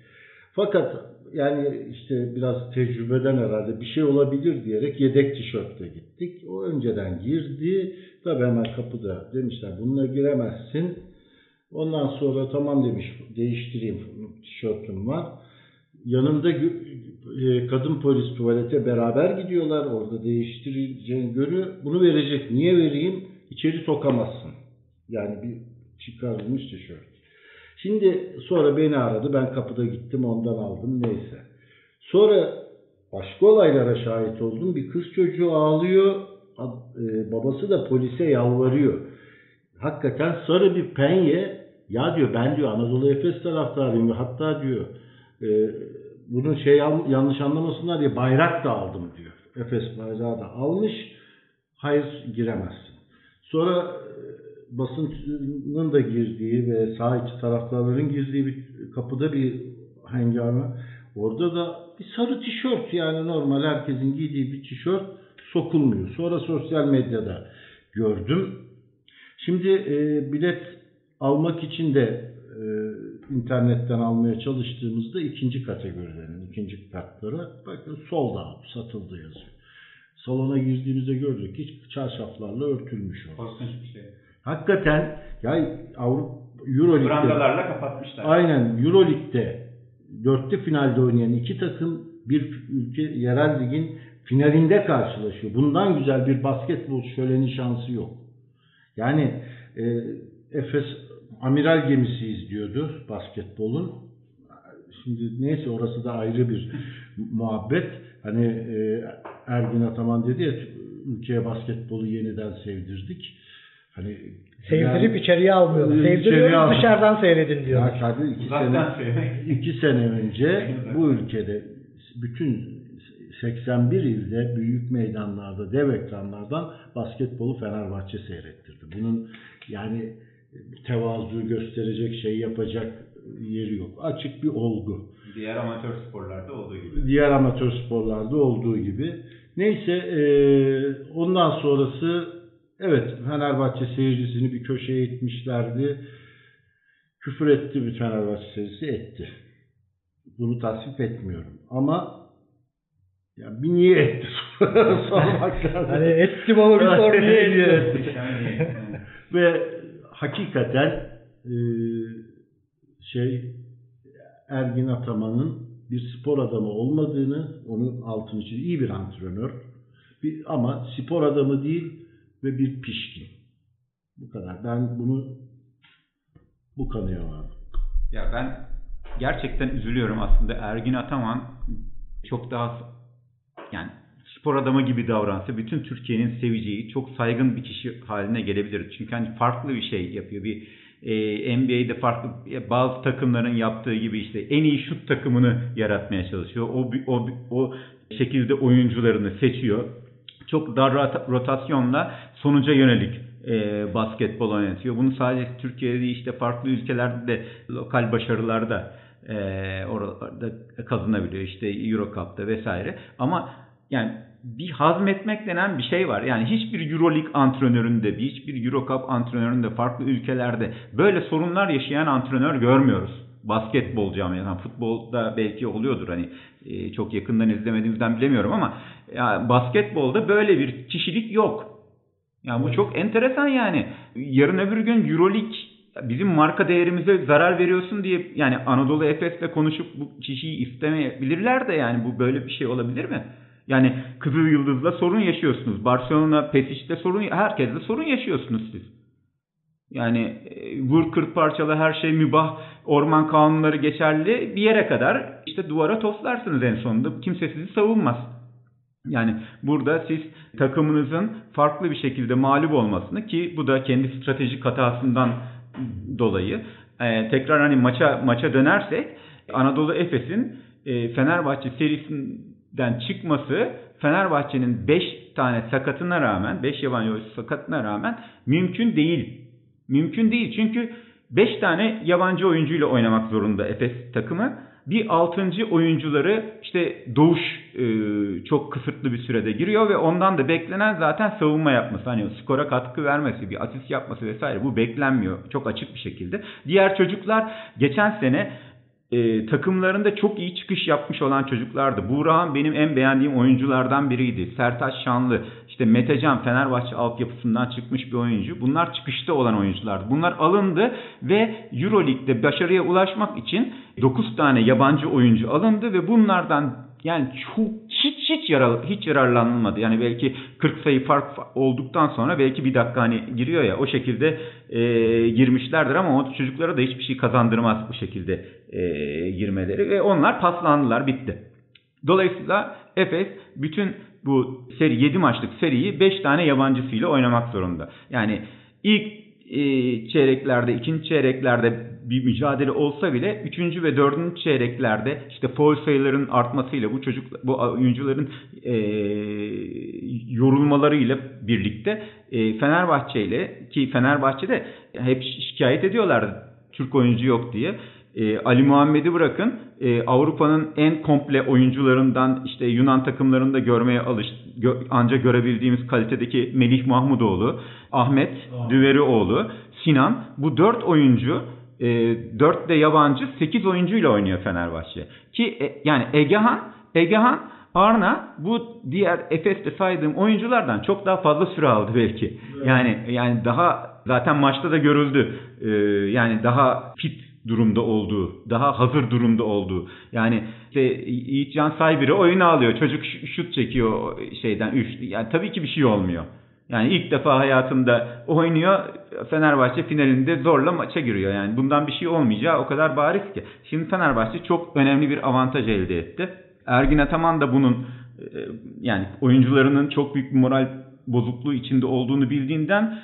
Fakat yani işte biraz tecrübeden herhalde bir şey olabilir diyerek yedek tişörtle gittik. O önceden girdi. Tabii hemen kapıda demişler bununla giremezsin. Ondan sonra tamam demiş, değiştireyim, tişörtüm var. Yanında kadın polis, tuvalete beraber gidiyorlar. Orada değiştireceğini görüyor. Bunu verecek. Niye vereyim? İçeri sokamazsın. Yani bir çıkarılmış tişört. Şimdi sonra beni aradı. Ben kapıda gittim. Ondan aldım. Neyse. Sonra başka olaylara şahit oldum. Bir kız çocuğu ağlıyor. Babası da polise yalvarıyor. Hakikaten sarı bir penye. Ya diyor, ben diyor Anadolu Efes taraftarıyım. Hatta diyor bunun yanlış anlamasınlar diye bayrak da aldım diyor. Efes bayrağı da almış. Hayır, giremezsin. Sonra basının da girdiği ve sağ içi taraftarların girdiği bir kapıda bir hengame. Orada da bir sarı tişört, yani normal herkesin giydiği bir tişört sokulmuyor. Sonra sosyal medyada gördüm. Şimdi bilet almak için de internetten almaya çalıştığımızda ikinci kategorilerin ikinci kartlara bakın, solda satıldı yazıyor. Salona girdiğimizde gördük ki çarşaflarla örtülmüş o. Şey. Hakikaten ya, Euroleague'de brandalarla kapatmışlar. Aynen, Euroleague'de dörtlü finalde oynayan iki takım bir ülke yerel ligin finalinde karşılaşıyor. Bundan güzel bir basketbol şöleni şansı yok. Yani Efes amiral gemisiyiz diyordu basketbolun. Şimdi neyse, orası da ayrı bir muhabbet. Hani Ergin Ataman dedi ya, ülkeye basketbolu yeniden sevdirdik. Hani sevdirip içeriye almıyorlar. Sevdiriyoruz, dışarıdan seyredin diyorlar. Zaten iki sene önce bu ülkede bütün 81 ilde büyük meydanlarda, dev ekranlardan basketbolu Fenerbahçe seyrettirdi. Bunun yani tevazu gösterecek, şey yapacak yeri yok. Açık bir olgu. Diğer amatör sporlarda olduğu gibi. Neyse, ondan sonrası evet, Fenerbahçe seyircisini bir köşeye itmişlerdi. Küfür etti bir Fenerbahçe seyircisi, etti. Bunu tasvip etmiyorum. Ama ya bir niye etti? Sormak lazım. Hani etti bana bir sor, niye etti? Ve hakikaten Ergin Ataman'ın bir spor adamı olmadığını, onun altını çizdi. İyi bir antrenör ama spor adamı değil ve bir pişkin. Bu kadar. Ben bu kanıya vardım. Ya ben gerçekten üzülüyorum aslında. Ergin Ataman çok daha, yani spor adamı gibi davransa bütün Türkiye'nin seveceği, çok saygın bir kişi haline gelebilirdi. Çünkü hani farklı bir şey yapıyor. Bir NBA'de farklı bazı takımların yaptığı gibi işte en iyi şut takımını yaratmaya çalışıyor. O şekilde oyuncularını seçiyor. Çok dar rotasyonla sonuca yönelik basketbol oynatıyor. Bunu sadece Türkiye'de değil, işte farklı ülkelerde de lokal başarılarda orada kazanabiliyor. İşte Euro Cup'ta vesaire. Ama yani bir hazmetmek denen bir şey var. Yani hiçbir EuroLeague antrenöründe, hiçbir EuroCup antrenöründe, farklı ülkelerde böyle sorunlar yaşayan antrenör görmüyoruz. Basketbol camiasında, yani futbolda belki oluyordur, hani çok yakından izlemediğimizden bilemiyorum ama ya basketbolda böyle bir kişilik yok. Ya bu çok enteresan yani. Yarın öbür gün EuroLeague bizim marka değerimize zarar veriyorsun diye yani Anadolu Efes'le konuşup bu kişiyi istemeyebilirler de yani bu böyle bir şey olabilir mi? Yani Kızıl Yıldız'la sorun yaşıyorsunuz. Barcelona, Pesic'te sorun, herkesle sorun yaşıyorsunuz siz. Yani vur kırk parçalı her şey mübah, orman kanunları geçerli bir yere kadar, işte duvara toslarsınız en sonunda. Kimse sizi savunmaz. Yani burada siz takımınızın farklı bir şekilde mağlup olmasını, ki bu da kendi stratejik hatasından dolayı tekrar hani maça dönersek, Anadolu Efes'in Fenerbahçe serisinden çıkması, Fenerbahçe'nin 5 tane sakatına rağmen, 5 yabancı oyuncu sakatına rağmen mümkün değil. Mümkün değil çünkü 5 tane yabancı oyuncuyla oynamak zorunda Efes takımı. Bir 6. oyuncuları işte Doğuş çok kısıtlı bir sürede giriyor ve ondan da beklenen zaten savunma yapması. Hani skora katkı vermesi, bir asist yapması vesaire, bu beklenmiyor çok açık bir şekilde. Diğer çocuklar geçen sene takımlarında çok iyi çıkış yapmış olan çocuklardı. Buğrahan benim en beğendiğim oyunculardan biriydi. Sertaç Şanlı, işte Metecan Fenerbahçe altyapısından çıkmış bir oyuncu. Bunlar çıkışta olan oyunculardı. Bunlar alındı ve EuroLeague'de başarıya ulaşmak için 9 tane yabancı oyuncu alındı ve bunlardan yani çok hiç yararlanılmadı. Yani belki 40 sayı fark olduktan sonra belki bir dakika hani giriyor ya, o şekilde girmişlerdir ama o çocuklara da hiçbir şey kazandırmaz bu şekilde girmeleri ve onlar paslandılar, bitti. Dolayısıyla Efes bütün bu seri, 7 maçlık seriyi 5 tane yabancısıyla oynamak zorunda. Yani ilk çeyreklerde, ikinci çeyreklerde bir mücadele olsa bile 3. ve 4. çeyreklerde işte faul sayılarının artmasıyla, bu oyuncuların yorulmalarıyla birlikte Fenerbahçe ile, ki Fenerbahçe'de hep şikayet ediyorlardı Türk oyuncu yok diye. Ali Muhammed'i bırakın, Avrupa'nın en komple oyuncularından, işte Yunan takımlarında görmeye anca görebildiğimiz kalitedeki Melih Mahmudoğlu, Ahmet Düverioğlu, Sinan, bu 4 oyuncu, 4 de yabancı, 8 oyuncuyla oynuyor Fenerbahçe. Ki yani Egehan, Arna, bu diğer Efes'te saydığım oyunculardan çok daha fazla süre aldı belki. Evet. Yani daha zaten maçta da görüldü. Yani daha fit durumda olduğu, daha hazır durumda olduğu. Yani işte Yiğitcan Saybir'i oyuna alıyor. Çocuk şut çekiyor şeyden 3. Yani tabii ki bir şey olmuyor. Yani ilk defa hayatında oynuyor. Fenerbahçe finalinde zorla maça giriyor. Yani bundan bir şey olmayacağı o kadar bariz ki. Şimdi Fenerbahçe çok önemli bir avantaj elde etti. Ergin Ataman da bunun, yani oyuncularının çok büyük bir moral bozukluğu içinde olduğunu bildiğinden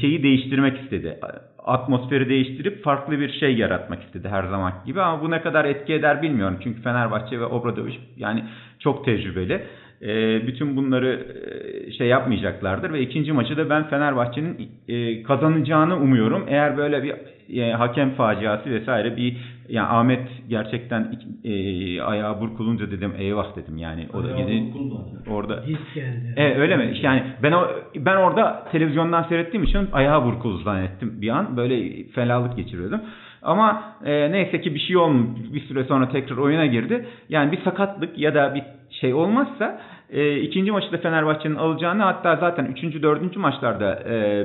şeyi değiştirmek istedi. Atmosferi değiştirip farklı bir şey yaratmak istedi her zaman gibi. Ama bu ne kadar etki eder bilmiyorum. Çünkü Fenerbahçe ve Obradoviç yani çok tecrübeli. Bütün bunları şey yapmayacaklardır ve ikinci maçı da ben Fenerbahçe'nin kazanacağını umuyorum. Eğer böyle bir hakem faciası vesaire bir, yani Ahmet gerçekten ayağı burkulunca dedim eyvah dedim yani, o da gidin orada. Öyle mi? Yani ben orada televizyondan seyrettiğim için ayağı burkuldu zannettim bir an. Böyle felalık geçiriyordum. Ama neyse ki bir şey olmadı. Bir süre sonra tekrar oyuna girdi. Yani bir sakatlık ya da bir şey olmazsa ikinci maçı da Fenerbahçe'nin alacağını, hatta zaten 3. 4. maçlarda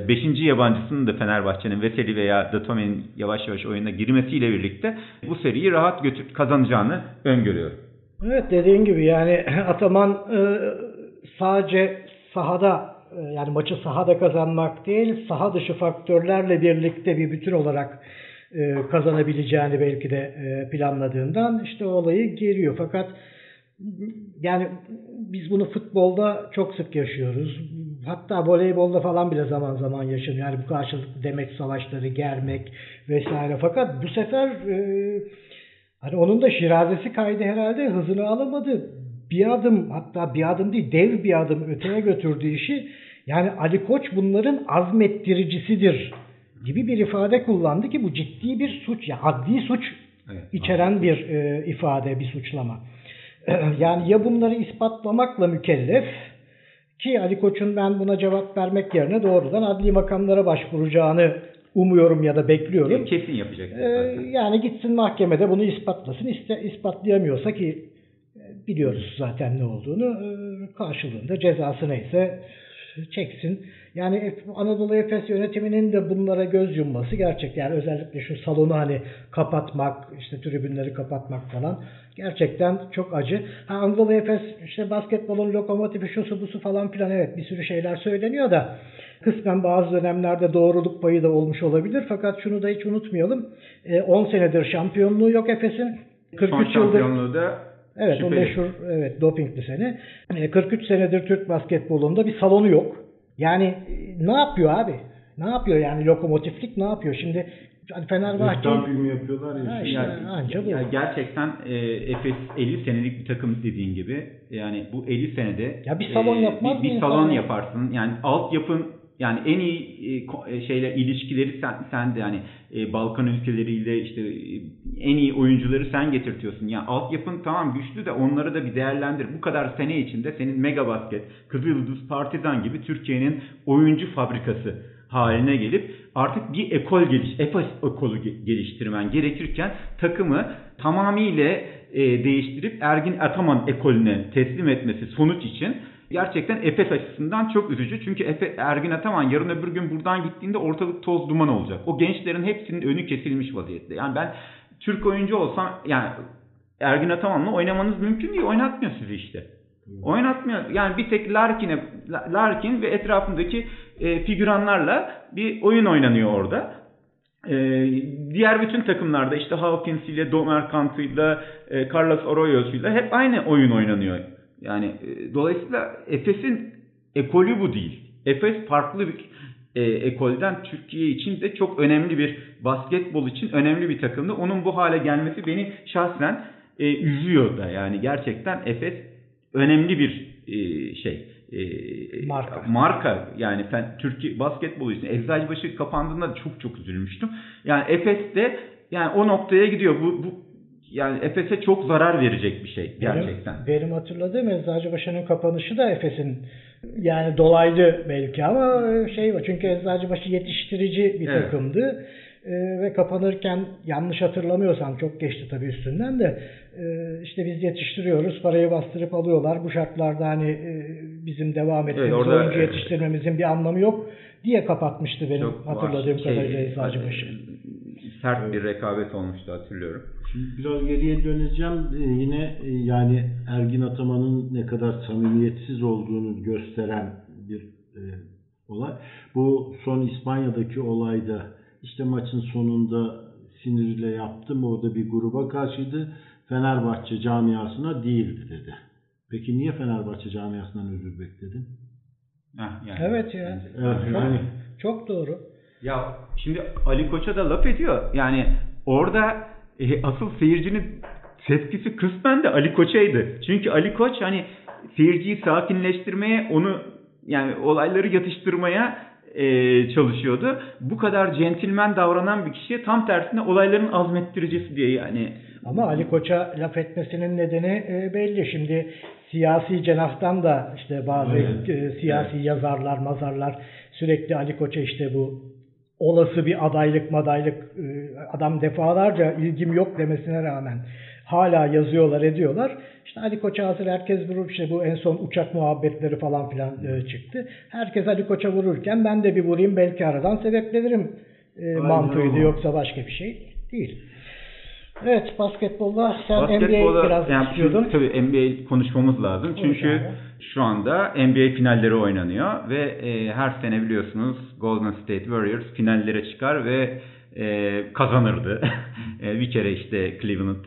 5. yabancısının da Fenerbahçe'nin Veseli veya Datome'nin yavaş yavaş oyuna girmesiyle birlikte bu seriyi rahat kazanacağını öngörüyorum. Evet, dediğin gibi yani Ataman sadece sahada, yani maçı sahada kazanmak değil, saha dışı faktörlerle birlikte bir bütün olarak kazanabileceğini belki de planladığından işte olayı geliyor. Fakat yani biz bunu futbolda çok sık yaşıyoruz. Hatta voleybolda falan bile zaman zaman yaşanıyor. Yani bu karşılıklı demet savaşları, germek vesaire. Fakat bu sefer hani onun da şirazesi kaydı herhalde, hızını alamadı. Bir adım, hatta bir adım değil, dev bir adım öteye götürdüğü işi, yani Ali Koç bunların azmettiricisidir gibi bir ifade kullandı ki bu ciddi bir suç, ya adli suç içeren bir ifade, bir suçlama. Yani ya bunları ispatlamakla mükellef ki Ali Koç'un ben buna cevap vermek yerine doğrudan adli makamlara başvuracağını umuyorum ya da bekliyorum. Kesin yapacak. Yani gitsin mahkemede bunu ispatlasın. İspatlayamıyorsa ki biliyoruz zaten ne olduğunu. Karşılığında cezası neyse çeksin. Yani Anadolu Efes yönetiminin de bunlara göz yumması gerçek. Yani özellikle şu salonu hani kapatmak, işte tribünleri kapatmak falan gerçekten çok acı. Anadolu Efes işte basketbolun lokomotifi şusu busu falan filan, evet bir sürü şeyler söyleniyor da kısmen bazı dönemlerde doğruluk payı da olmuş olabilir. Fakat şunu da hiç unutmayalım. 10 senedir şampiyonluğu yok Efes'in. 43 yıldır şampiyonluğu da evet, şüpheli. O meşhur evet, dopingli sene. 43 senedir Türk basketbolunda bir salonu yok. Yani ne yapıyor abi? Ne yapıyor yani lokomotiflik ne yapıyor? Şimdi Fenerbahçe... Stadyum yapıyorlar ya. Işte, yani gerçekten Efes 50 senelik bir takım dediğin gibi. Yani bu 50 senede ya bir salon yapmaz bir salon yaparsın. Yani altyapın yani en iyi şeyle ilişkileri sen de yani Balkan ülkeleriyle işte en iyi oyuncuları sen getirtiyorsun. Yani altyapın tamam güçlü de onları da bir değerlendir. Bu kadar sene içinde senin Mega Basket, Kızıldız, Partizan gibi Türkiye'nin oyuncu fabrikası haline gelip artık bir Efes ekolu geliştirmen gerekirken takımı tamamıyla değiştirip Ergin Ataman ekolüne teslim etmesi sonuç için gerçekten Efes açısından çok üzücü. Çünkü Ergin Ataman yarın öbür gün buradan gittiğinde ortalık toz duman olacak. O gençlerin hepsinin önü kesilmiş vaziyette. Yani ben Türk oyuncu olsam yani Ergin Ataman'la oynamanız mümkün değil. Oynatmıyor sizi işte. Oynatmıyor. Yani bir tek Larkin ve etrafındaki figüranlarla bir oyun oynanıyor orada. Diğer bütün takımlarda işte Hawkins'yle, Domerkant'ıyla, Carlos Arroyo'suyla hep aynı oyun oynanıyor. Yani dolayısıyla Efes'in ekolü bu değil. Efes farklı bir ekolden Türkiye için de çok önemli bir basketbol için önemli bir takımdı. Onun bu hale gelmesi beni şahsen üzüyor da. Yani gerçekten Efes önemli bir marka. Yani ben Türkiye basketbolu için Eczacıbaşı kapandığında da çok çok üzülmüştüm. Yani Efes de yani o noktaya gidiyor. Bu yani Efes'e çok zarar verecek bir şey gerçekten. Benim hatırladığım Eczacıbaşı'nın kapanışı da Efes'in yani dolaylı belki ama var. Çünkü Eczacıbaşı yetiştirici bir takımdı. Ve kapanırken yanlış hatırlamıyorsam çok geçti tabii üstünden de işte biz yetiştiriyoruz, parayı bastırıp alıyorlar. Bu şartlarda hani bizim devam ettiğimiz oyuncu yetiştirmemizin bir anlamı yok diye kapatmıştı benim çok hatırladığım kadarıyla Eczacıbaşı. Sert bir rekabet olmuştu hatırlıyorum. Şimdi biraz geriye döneceğim. Yine yani Ergin Ataman'ın ne kadar samimiyetsiz olduğunu gösteren bir olay. Bu son İspanya'daki olayda işte maçın sonunda sinirle yaptım. Orada bir gruba karşıydı. Fenerbahçe camiasına değildi dedi. Peki niye Fenerbahçe camiasından özür bekledin? Yani. Evet ya. Yani. Çok doğru. Ya şimdi Ali Koç'a da laf ediyor. Yani orada asıl seyircinin tepkisi kısmen de Ali Koç'aydı. Çünkü Ali Koç hani seyirciyi sakinleştirmeye, onu yani olayları yatıştırmaya çalışıyordu. Bu kadar centilmen davranan bir kişiye tam tersine olayların azmettiricisi diye yani. Ama Ali Koç'a laf etmesinin nedeni belli. Şimdi siyasi cenahtan da işte bazı siyasi yazarlar, mazarlar sürekli Ali Koç'a işte bu olası bir adaylık adam defalarca ilgim yok demesine rağmen hala yazıyorlar ediyorlar. İşte Ali Koç'a hazır herkes vurur. İşte bu en son uçak muhabbetleri falan filan çıktı. Herkes Ali Koç'a vururken ben de bir vurayım belki aradan sebeplenirim mantığıydı. Yoksa başka bir şey değil. Evet basketbolla sen NBA'yi biraz yani istiyordun. Tabii NBA konuşmamız lazım. Çünkü şu anda NBA finalleri oynanıyor ve her sene biliyorsunuz Golden State Warriors finallere çıkar ve kazanırdı. Bir kere işte Cleveland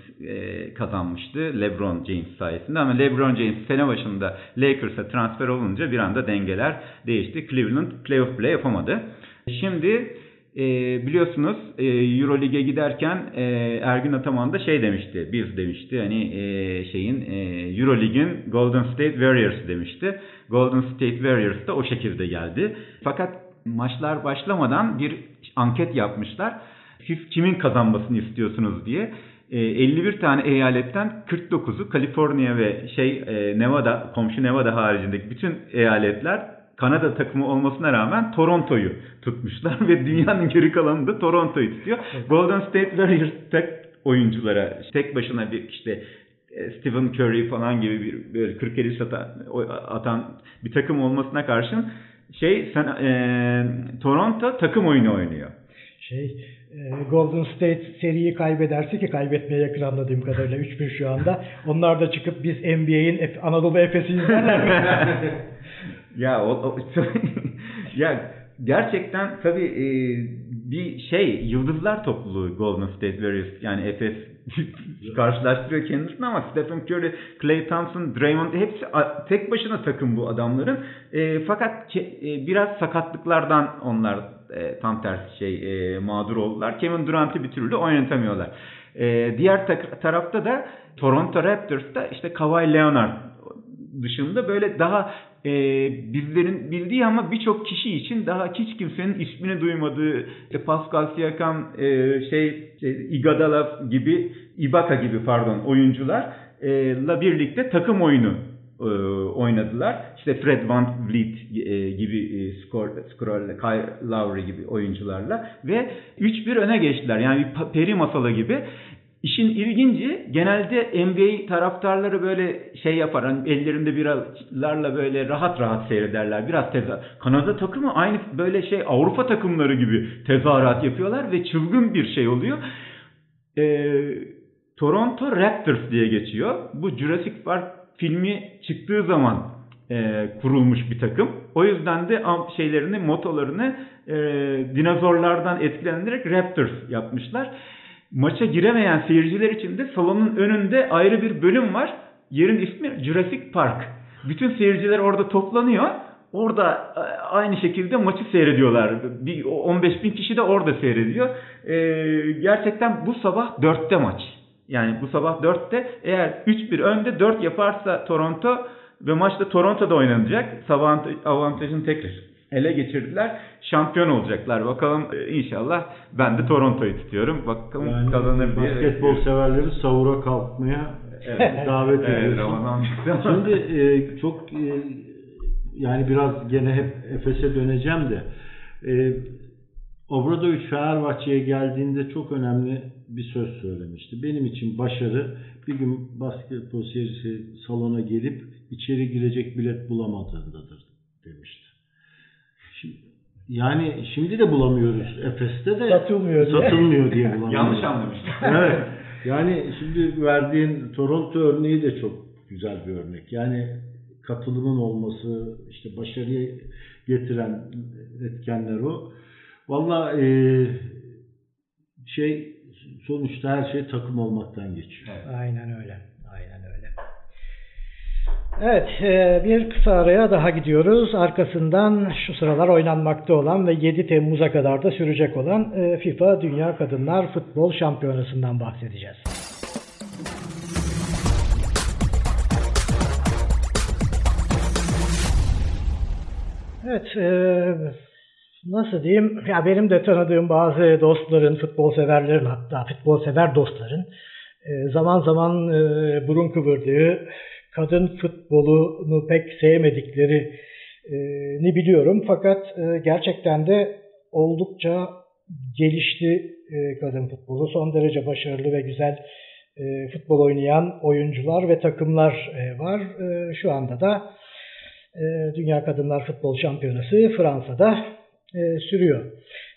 kazanmıştı LeBron James sayesinde ama LeBron James sene başında Lakers'a transfer olunca bir anda dengeler değişti. Cleveland playoff bile yapamadı. Şimdi biliyorsunuz EuroLeague'e giderken Ergin Ataman da demişti hani EuroLeague'in Golden State Warriors demişti. Golden State Warriors da o şekilde geldi. Fakat maçlar başlamadan bir anket yapmışlar. Siz kimin kazanmasını istiyorsunuz diye. 51 tane eyaletten 49'u Kaliforniya ve Nevada, komşu Nevada haricindeki bütün eyaletler Kanada takımı olmasına rağmen Toronto'yu tutmuşlar ve dünyanın geri kalanı da Toronto'yu tutuyor. Golden State Warriors tek oyunculara, tek başına bir Stephen Curry falan gibi bir böyle 40-50 atan bir takım olmasına karşın Toronto takım oyunu oynuyor. Golden State seriyi kaybederse, ki kaybetmeye yakın anladığım kadarıyla 3-1 şu anda. Onlar da çıkıp biz NBA'in Anadolu Efes'i izlerler mi? Ya gerçekten tabii yıldızlar topluluğu Golden State Warriors, yani Efes karşılaştırıyor kendisini, ama Stephen Curry, Klay Thompson, Draymond hepsi tek başına takım bu adamların. Fakat biraz sakatlıklardan onlar tam tersi mağdur oldular. Kevin Durant'ı bir türlü oynatamıyorlar. Diğer tarafta da Toronto Raptors'ta Kawhi Leonard dışında böyle daha bizlerin bildiği ama birçok kişi için daha hiç kimsenin ismini duymadığı Pascal Siakam, Iguodala gibi, Ibaka gibi oyuncularla birlikte takım oyunu oynadılar. Fred VanVleet gibi skorla, Kyle Lowry gibi oyuncularla ve 3-1 öne geçtiler. Yani bir peri masalı gibi. İşin ilginci, genelde NBA taraftarları böyle yapar. Hani ellerinde biralarla böyle rahat rahat seyrederler. Biraz Kanada takımı aynı böyle Avrupa takımları gibi tezahürat yapıyorlar ve çılgın bir oluyor. Toronto Raptors diye geçiyor. Bu Jurassic Park filmi çıktığı zaman kurulmuş bir takım. O yüzden de motolarını dinozorlardan etkilenerek Raptors yapmışlar. Maça giremeyen seyirciler için de salonun önünde ayrı bir bölüm var. Yerin ismi Jurassic Park. Bütün seyirciler orada toplanıyor. Orada aynı şekilde maçı seyrediyorlar. 15.000 kişi de orada seyrediyor. Gerçekten bu sabah 4'te maç. Yani bu sabah 4'te, eğer 3-1 önde 4 yaparsa Toronto ve maçta Toronto'da oynanacak. Sabah avantajını tekrar ele geçirdiler. Şampiyon olacaklar. Bakalım inşallah, ben de Toronto'yu tutuyorum. Bakalım yani kazanır diye. Basketbol severleri sahura kalkmaya davet ediyorsun. Şimdi biraz gene hep Efes'e döneceğim de Obradoviç Fenerbahçe'ye geldiğinde çok önemli bir söz söylemişti. Benim için başarı, bir gün basketbol seyircisi salona gelip içeri girecek bilet bulamadığındadır demişti. Şimdi de bulamıyoruz. Efes'te de satılmıyor diye bulamıyoruz. Yanlış anlamıştım. Evet. Şimdi verdiğin Toronto örneği de çok güzel bir örnek. Katılımın olması, başarıya getiren etkenler o. Vallahi sonuçta her şey takım olmaktan geçiyor. Evet. Aynen öyle. Evet, bir kısa araya daha gidiyoruz. Arkasından şu sıralar oynanmakta olan ve 7 Temmuz'a kadar da sürecek olan FIFA Dünya Kadınlar Futbol Şampiyonası'ndan bahsedeceğiz. Evet, nasıl diyeyim? Ya benim de tanıdığım bazı dostların, futbol severlerin, hatta futbol sever dostların zaman zaman burun kıvırdığı, kadın futbolunu pek sevmediklerini biliyorum. Fakat gerçekten de oldukça gelişti kadın futbolu. Son derece başarılı ve güzel futbol oynayan oyuncular ve takımlar var. Şu anda da Dünya Kadınlar Futbol Şampiyonası Fransa'da sürüyor.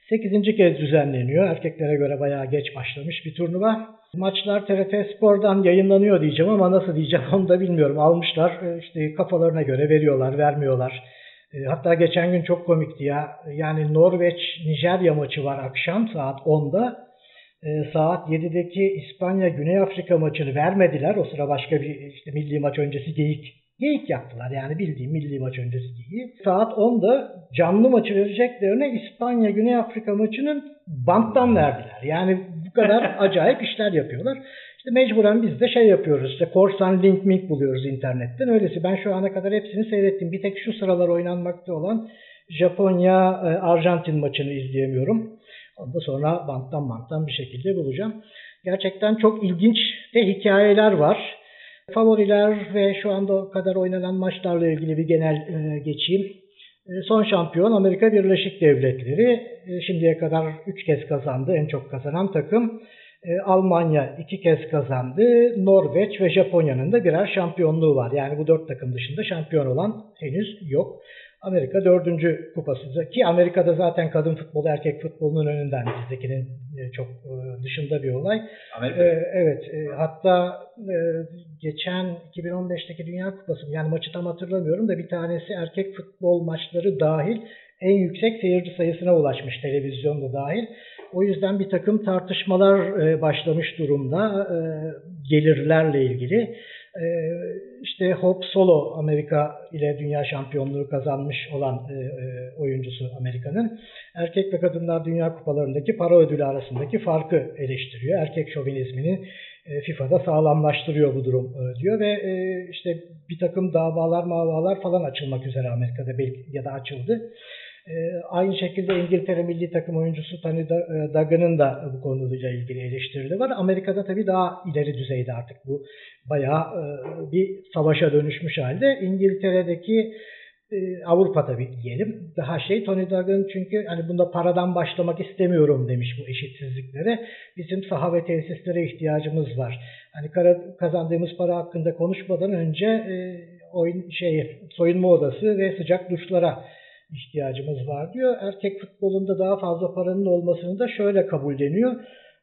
8. kez düzenleniyor. Erkeklere göre bayağı geç başlamış bir turnuva. Maçlar TRT Spor'dan yayınlanıyor diyeceğim ama nasıl diyeceğim onu da bilmiyorum. Almışlar kafalarına göre veriyorlar, vermiyorlar. Hatta geçen gün çok komikti ya. Yani Norveç-Nijerya maçı var akşam saat 10'da. Saat 7'deki İspanya-Güney Afrika maçını vermediler. O sıra başka bir milli maç öncesi geyik yaptılar. Yani bildiğim milli maç öncesi geyiği. Saat 10'da canlı maçı vereceklerine İspanya-Güney Afrika maçının banttan verdiler. Yani bu kadar acayip işler yapıyorlar. Mecburen biz de yapıyoruz. Korsan link buluyoruz internetten. Öylesi ben şu ana kadar hepsini seyrettim. Bir tek şu sıralar oynanmakta olan Japonya-Arjantin maçını izleyemiyorum. Ondan sonra banttan bir şekilde bulacağım. Gerçekten çok ilginç de hikayeler var. Favoriler ve şu anda kadar oynanan maçlarla ilgili bir genel geçeyim. Son şampiyon Amerika Birleşik Devletleri. Şimdiye kadar 3 kez kazandı. En çok kazanan takım. Almanya 2 kez kazandı. Norveç ve Japonya'nın da birer şampiyonluğu var. Yani bu 4 takım dışında şampiyon olan henüz yok. Amerika 4. kupası ki Amerika'da zaten kadın futbolu erkek futbolunun önünden, bizdekinin çok dışında bir olay. Evet, hatta geçen 2015'teki Dünya Kupası, yani maçı tam hatırlamıyorum da bir tanesi erkek futbol maçları dahil en yüksek seyirci sayısına ulaşmış, televizyonda dahil. O yüzden bir takım tartışmalar başlamış durumda gelirlerle ilgili. İşte Hope Solo, Amerika ile dünya şampiyonluğu kazanmış olan oyuncusu Amerika'nın, erkek ve kadınlar dünya kupalarındaki para ödülü arasındaki farkı eleştiriyor. Erkek şovinizmini FIFA'da sağlamlaştırıyor bu durum diyor ve işte bir takım davalar falan açılmak üzere Amerika'da, belki ya da açıldı. Aynı şekilde İngiltere milli takım oyuncusu Tony Duggan'ın da bu konuyla ilgili eleştirileri var. Amerika'da tabii daha ileri düzeyde artık bu bayağı bir savaşa dönüşmüş halde. İngiltere'deki Avrupa tabii diyelim daha şey, Tony Duggan çünkü hani bunda paradan başlamak istemiyorum demiş bu eşitsizliklere. Bizim saha ve tesislere ihtiyacımız var. Hani kazandığımız para hakkında konuşmadan önce soyunma odası ve sıcak duşlara ihtiyacımız var diyor. Erkek futbolunda daha fazla paranın olmasını da şöyle kabulleniyor.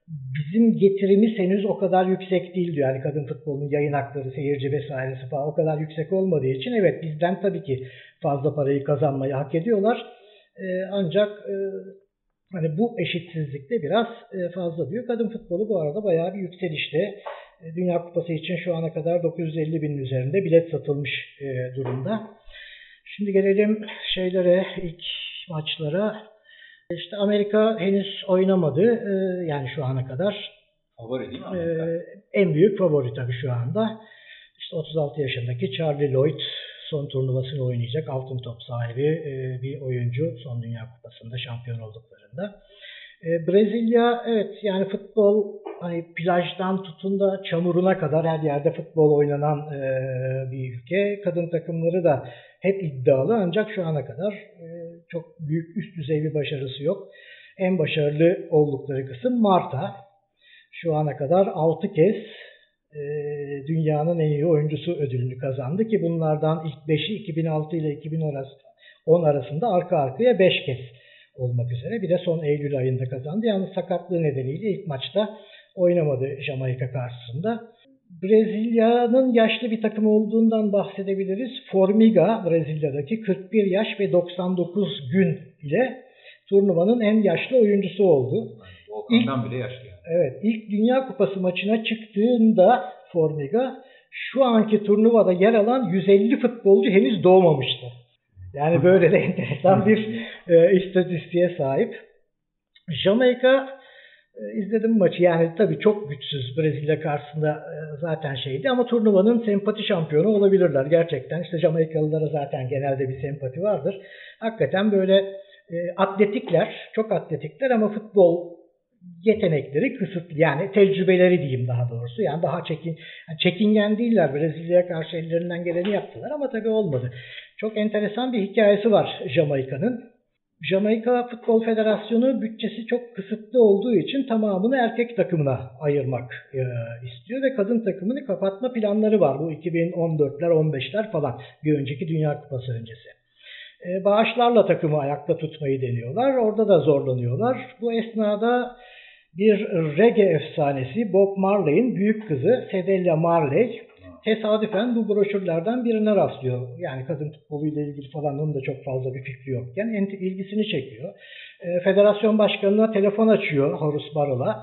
Bizim getirimiz henüz o kadar yüksek değil diyor. Yani kadın futbolunun yayın hakları, seyirci vesairesi falan o kadar yüksek olmadığı için evet bizden tabii ki fazla parayı kazanmayı hak ediyorlar. Ancak hani bu eşitsizlik de biraz fazla diyor. Kadın futbolu bu arada bayağı bir yükselişte. Dünya Kupası için şu ana kadar 950 binin üzerinde bilet satılmış durumda. Şimdi gelelim şeylere, ilk maçlara. İşte Amerika henüz oynamadı yani şu ana kadar. Favori değil mi Amerika? En büyük favori tabii şu anda. İşte 36 yaşındaki Charlie Lloyd son turnuvasını oynayacak. Altın top sahibi bir oyuncu son Dünya Kupası'nda şampiyon olduklarında. Brezilya, evet yani futbol hani plajdan tutun da çamuruna kadar her yerde futbol oynanan bir ülke. Kadın takımları da hep iddialı ancak şu ana kadar çok büyük üst düzey bir başarısı yok. En başarılı oldukları kısım Marta. Şu ana kadar 6 kez dünyanın en iyi oyuncusu ödülünü kazandı ki bunlardan ilk 5'i 2006 ile 2010 arasında arka arkaya 5 kez olmak üzere. Bir de son Eylül ayında kazandı. Yalnız sakatlığı nedeniyle ilk maçta oynamadı Jamaika karşısında. Brezilya'nın yaşlı bir takım olduğundan bahsedebiliriz. Formiga, Brezilya'daki 41 yaş ve 99 gün ile turnuvanın en yaşlı oyuncusu oldu. Volkan'dan bile yaşlı yani. Evet, ilk Dünya Kupası maçına çıktığında Formiga şu anki turnuvada yer alan 150 futbolcu henüz doğmamıştı. Yani böyle de enteresan bir istatistiğe sahip. Jamaika, izledim maçı. Yani tabii çok güçsüz Brezilya karşısında zaten şeydi ama turnuvanın sempati şampiyonu olabilirler gerçekten. İşte Jamaikalılara zaten genelde bir sempati vardır. Hakikaten böyle atletikler, çok atletikler ama futbol yetenekleri kısıtlı. Yani tecrübeleri diyeyim daha doğrusu. Yani daha çekingen değiller. Brezilya'ya karşı ellerinden geleni yaptılar ama tabii olmadı. Çok enteresan bir hikayesi var Jamaika'nın. Jamaika Futbol Federasyonu bütçesi çok kısıtlı olduğu için tamamını erkek takımına ayırmak istiyor ve kadın takımını kapatma planları var. Bu 2014'ler, 15'ler falan, bir önceki Dünya Kupası öncesi. Bağışlarla takımı ayakta tutmayı deniyorlar. Orada da zorlanıyorlar. Bu esnada bir reggae efsanesi Bob Marley'in büyük kızı Sedelia Marley tesadüfen bu broşürlerden birine rastlıyor. Yani kadın futboluyla ilgili falan onun da çok fazla bir fikri yokken ilgisini çekiyor. Federasyon başkanına telefon açıyor, Horus Barol'a.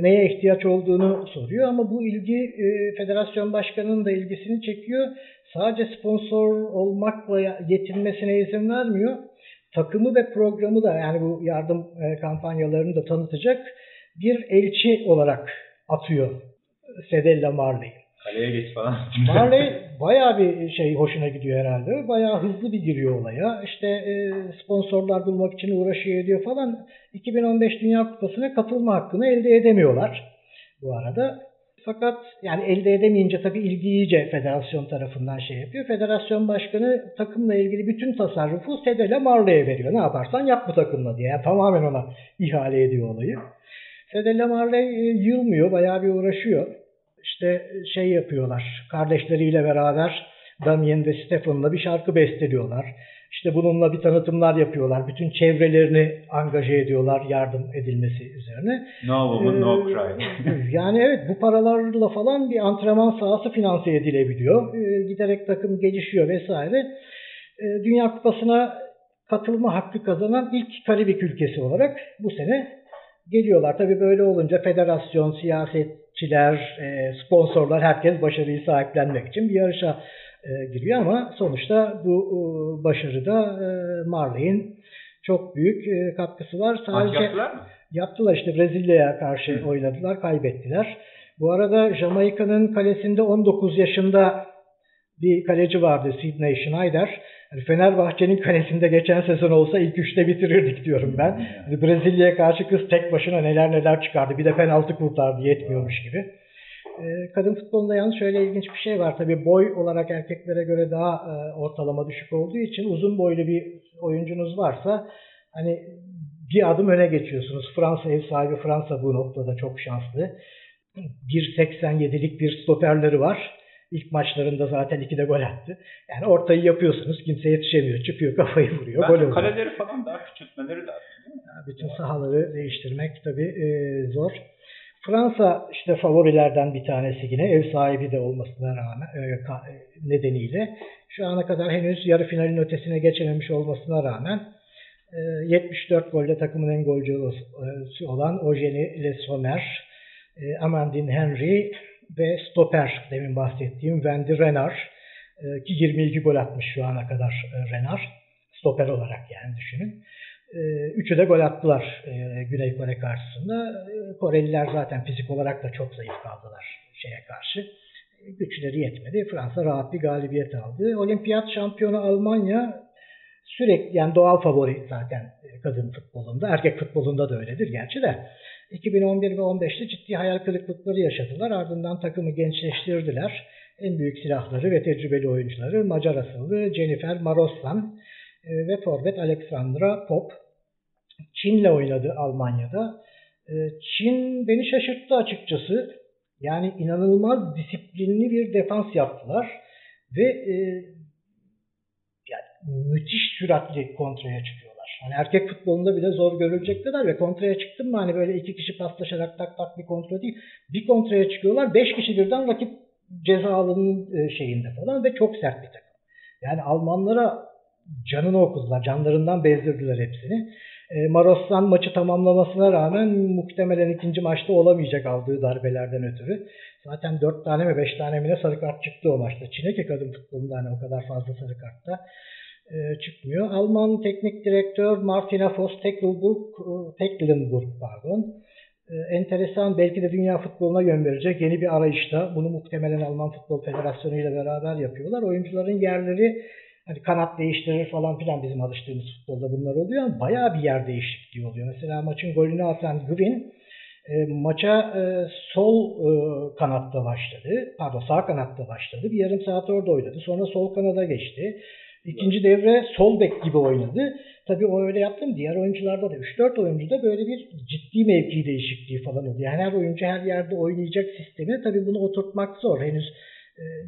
Neye ihtiyaç olduğunu soruyor ama bu ilgi federasyon başkanının da ilgisini çekiyor. Sadece sponsor olmakla yetinmesine izin vermiyor. Takımı ve programı da, yani bu yardım kampanyalarını da tanıtacak bir elçi olarak atıyor Sedelia Marley. Kaleye geç falan. Marley bayağı bir şey hoşuna gidiyor herhalde. Bayağı hızlı bir giriyor olaya. İşte sponsorlar bulmak için uğraşıyor diyor falan. 2015 Dünya Kupası'na katılma hakkını elde edemiyorlar. bu arada. Fakat yani elde edemeyince tabii ilgi iyice federasyon tarafından şey yapıyor. Federasyon başkanı takımla ilgili bütün tasarrufu Sedel'e Marlo'ya veriyor. Ne yaparsan yap bu takımla diye. Yani tamamen ona ihale ediyor olayı. Sedel'e Marlo yılmıyor. Bayağı bir uğraşıyor. İşte şey yapıyorlar. Kardeşleriyle beraber Damien ve Stefan'la bir şarkı besteliyorlar. İşte bununla bir tanıtımlar yapıyorlar. Bütün çevrelerini angaje ediyorlar yardım edilmesi üzerine. No woman, no cry. Yani evet, bu paralarla falan bir antrenman sahası finanse edilebiliyor. Giderek takım gelişiyor vesaire. Dünya Kupası'na katılma hakkı kazanan ilk Karabük ülkesi olarak bu sene geliyorlar. Tabii böyle olunca federasyon, siyasetçiler, sponsorlar, herkes başarıyı sahiplenmek için bir yarışa giriyor ama sonuçta bu başarıda Marley'in çok büyük katkısı var. Sadece yaptılar mı? Yaptılar işte, Brezilya'ya karşı oynadılar, kaybettiler. Bu arada Jamaika'nın kalesinde 19 yaşında bir kaleci vardı, Sidney Schneider. Fenerbahçe'nin kalesinde geçen sezon olsa ilk 3'te bitirirdik diyorum ben. Brezilya'ya karşı kız tek başına neler neler çıkardı. Bir de penaltı kurtardı, yetmiyormuş gibi. Kadın futbolunda yalnız şöyle ilginç bir şey var. Tabii boy olarak erkeklere göre daha ortalama düşük olduğu için uzun boylu bir oyuncunuz varsa hani bir adım öne geçiyorsunuz. Fransa, ev sahibi Fransa bu noktada çok şanslı. 1.87'lik bir stoperleri var. İlk maçlarında zaten 2 de gol attı. Yani ortayı yapıyorsunuz. Kimse yetişemiyor. Çıkıyor, kafayı vuruyor. Bence kaleleri falan daha küçültmeleri lazım. Bütün sahaları değiştirmek tabii zor. Fransa işte favorilerden bir tanesi yine, ev sahibi de olmasına rağmen nedeniyle şu ana kadar henüz yarı finalin ötesine geçememiş olmasına rağmen 74 golle takımın en golcüsü olan Eugène Le Sommer, Amandine Henry ve stoper demin bahsettiğim Wendy Renard ki 22 gol atmış şu ana kadar Renard stoper olarak, yani düşünün. Üçü de gol attılar Güney Kore karşısında. Koreliler zaten fizik olarak da çok zayıf kaldılar şeye karşı. Güçleri yetmedi. Fransa rahat bir galibiyet aldı. Olimpiyat şampiyonu Almanya sürekli, yani doğal favori zaten kadın futbolunda. Erkek futbolunda da öyledir gerçi de. 2011 ve 15'te ciddi hayal kırıklıkları yaşadılar. Ardından takımı gençleştirdiler. En büyük silahları ve tecrübeli oyuncuları Macar asıllı Jennifer Maroslan ve forvet Alexandra Pop. Çin'le oynadı Almanya'da. Çin beni şaşırttı açıkçası. Yani inanılmaz disiplinli bir defans yaptılar ve yani müthiş süratli kontraya çıkıyorlar. Hani erkek futbolunda bile zor görülecektiler ve kontraya çıktım mı hani böyle iki kişi paslaşarak tak tak bir kontra değil. Bir kontraya çıkıyorlar. 5 kişi birden rakip ceza alanının şeyinde falan ve çok sert bir takım. Yani Almanlara canını okudular. Canlarından bezdirdiler hepsini. Maroslan maçı tamamlamasına rağmen muhtemelen ikinci maçta olamayacak aldığı darbelerden ötürü. Zaten 4 tane mi 5 tane mi ne sarı kart çıktı o maçta. Çin'e ki kadın futbolunda hani o kadar fazla sarı kartta çıkmıyor. Alman teknik direktör Martina Voss-Tecklenburg enteresan, belki de dünya futboluna yön verecek yeni bir arayışta. Bunu muhtemelen Alman Futbol Federasyonu ile beraber yapıyorlar. Oyuncuların yerleri hani kanat değiştirir falan filan, bizim alıştığımız futbolda bunlar oluyor ama bayağı bir yer değişikliği oluyor. Mesela maçın golünü atan Green maça sol kanatta başladı. Pardon, sağ kanatta başladı. Bir yarım saat orada oynadı. Sonra sol kanada geçti. İkinci devre sol bek gibi oynadı. Tabii o öyle yaptım. Diğer oyuncularda da 3-4 oyuncuda böyle bir ciddi mevki değişikliği falan oluyor. Yani her oyuncu her yerde oynayacak sistemi. Tabii bunu oturtmak zor. Henüz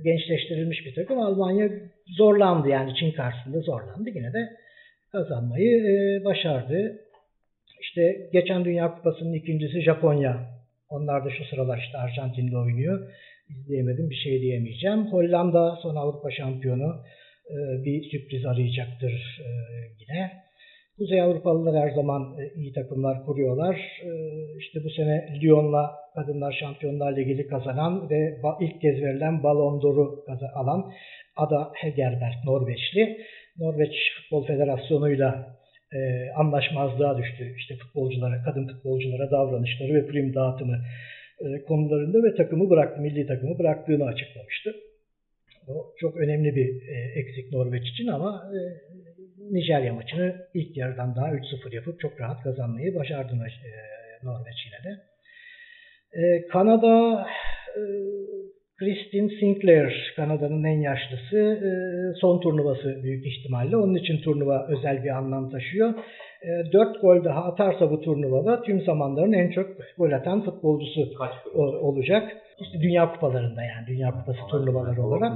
gençleştirilmiş bir takım. Almanya zorlandı, yani Çin karşısında zorlandı. Yine de kazanmayı başardı. İşte geçen Dünya Kupası'nın ikincisi Japonya. Onlar da şu sıralar işte Arjantin'de oynuyor. İzleyemedim, bir şey diyemeyeceğim. Hollanda son Avrupa şampiyonu. Bir sürpriz arayacaktır yine. Kuzey Avrupalılar her zaman iyi takımlar kuruyorlar. İşte bu sene Lyon'la Kadınlar Şampiyonlar Ligi'ni kazanan ve ilk kez verilen Ballon d'Or'u alan Ada Hegerberg, Norveçli. Norveç Futbol Federasyonu'yla anlaşmazlığa düştü. İşte futbolculara, kadın futbolculara davranışları ve prim dağıtımı konularında ve takımı bıraktı, milli takımı bıraktığını açıklamıştı. O çok önemli bir eksik Norveç için ama Nijerya maçını ilk yarıdan daha 3-0 yapıp çok rahat kazanmayı başardı Norveç yine de. Kanada, Christine Sinclair, Kanada'nın en yaşlısı, son turnuvası büyük ihtimalle. Onun için turnuva özel bir anlam taşıyor. 4 gol daha atarsa bu turnuvada tüm zamanların en çok gol atan futbolcusu olacak. İşte Dünya Kupalarında, yani Dünya Kupası turnuvaları olarak.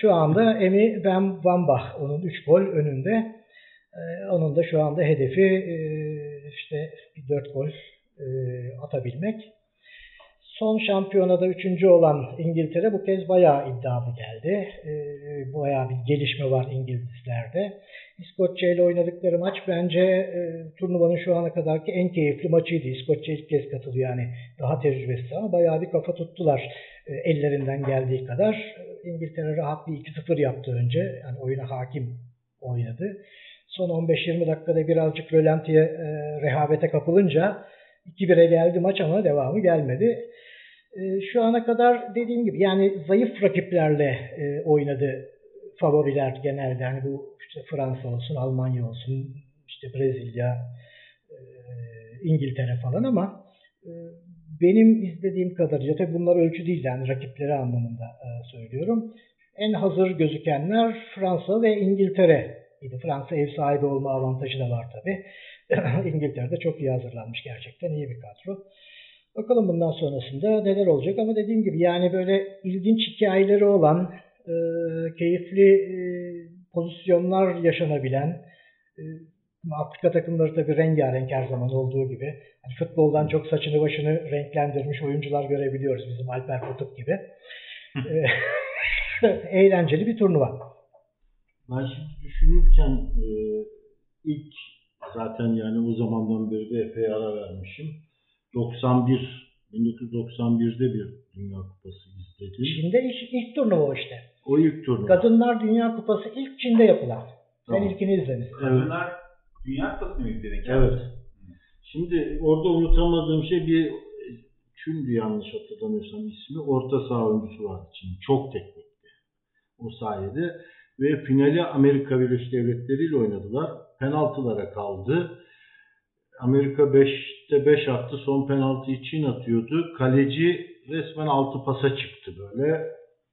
Şu anda Emi Van Bach onun 3 gol önünde. Onun da şu anda hedefi işte 4 gol atabilmek. Son şampiyonada 3. olan İngiltere bu kez bayağı iddialı geldi. Bayağı bir gelişme var İngilizlerde. İskoçya ile oynadıkları maç bence turnuvanın şu ana kadarki en keyifli maçıydı. İskoçya ilk kez katılıyor, yani daha tecrübesiz, ama bayağı bir kafa tuttular ellerinden geldiği kadar. İngiltere rahat bir 2-0 yaptı önce. Yani oyuna hakim oynadı. Son 15-20 dakikada birazcık rölantiye, rehavete kapılınca 2-1'e geldi maç ama devamı gelmedi. Şu ana kadar dediğim gibi yani zayıf rakiplerle oynadı favoriler genelde. Yani bu işte Fransa olsun, Almanya olsun, işte Brezilya, İngiltere falan, ama benim izlediğim kadarıyla, tabii bunlar ölçü değil yani rakipleri anlamında söylüyorum. En hazır gözükenler Fransa ve İngiltere idi. Fransa ev sahibi olma avantajı da var tabii. İngiltere'de çok iyi hazırlanmış, gerçekten iyi bir kadro. Bakalım bundan sonrasında neler olacak, ama dediğim gibi yani böyle ilginç hikayeleri olan, keyifli pozisyonlar yaşanabilen, Afrika takımları tabii rengarenk her zaman olduğu gibi. Yani futboldan çok saçını başını renklendirmiş oyuncular görebiliyoruz, bizim Alper Potuk gibi. Eğlenceli bir turnuva. Ben şimdi düşünürken ilk zaten yani o zamandan beri de epey ara vermişim. 1991'de bir Dünya Kupası izledim. Çin'de ilk turnuva o işte. O ilk turnuva. Kadınlar Dünya Kupası ilk Çin'de yapılan. Tamam. Ben ilkini izlemiştim. Kadınlar evet. Dünya Kupası mı izledin? Evet. Şimdi orada unutamadığım şey bir Çin'di, yanlış hatırlamıyorsam ismi. Orta saha oyuncusu vardı Çin. Çok teknikti. O sayede. Ve finali Amerika Birleşik Devletleri ile oynadılar. Penaltılara kaldı. Amerika 5'te 5 attı. Son penaltıyı Çin atıyordu. Kaleci resmen 6 pasa çıktı böyle.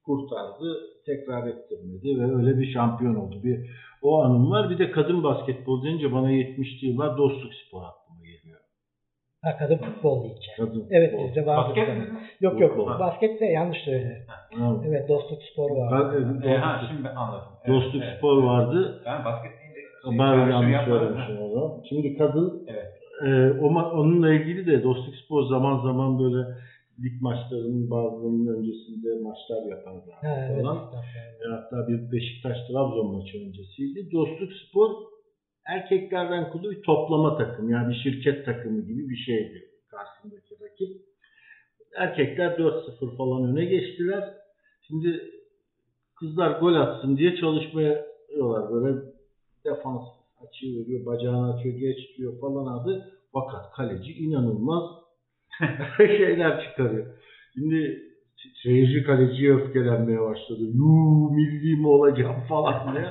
Kurtardı. Tekrar ettirmedi ve öyle bir şampiyon oldu. Bir o anım var. Bir de kadın basketbol deyince bana 70'li yıllar Dostluk Spor aklıma geliyor. Ha, kadın futbol diyeceğim. Kadın evet, futbol. Bizde vardı. Basket mi? Yok yok. Futbol. Basket de yanlış söyle. Evet, Dostluk Spor vardı. Şimdi anladım. Dostluk Spor vardı. Ben basket deyince ben yanlış söylemişim onu. Şimdi kadın evet. Onunla ilgili de Dostluk Spor zaman zaman böyle lig maçlarının bazılarının öncesinde maçlar yapardı falan. Evet. Hatta bir Beşiktaş Trabzon maçı öncesiydi. Dostluk Spor erkeklerden kurulu bir toplama takım, yani bir şirket takımı gibi bir şeydi karşısındaki rakip. Erkekler 4-0 falan öne geçtiler. Şimdi kızlar gol atsın diye çalışmıyorlar, böyle defans açığı veriyor, bacağını açıyor, geç diyor falan adı. Fakat kaleci inanılmaz şeyler çıkarıyor. Şimdi seyirci kaleciye öfkelenmeye başladı. Yuu, milli mi olacağım falan diye.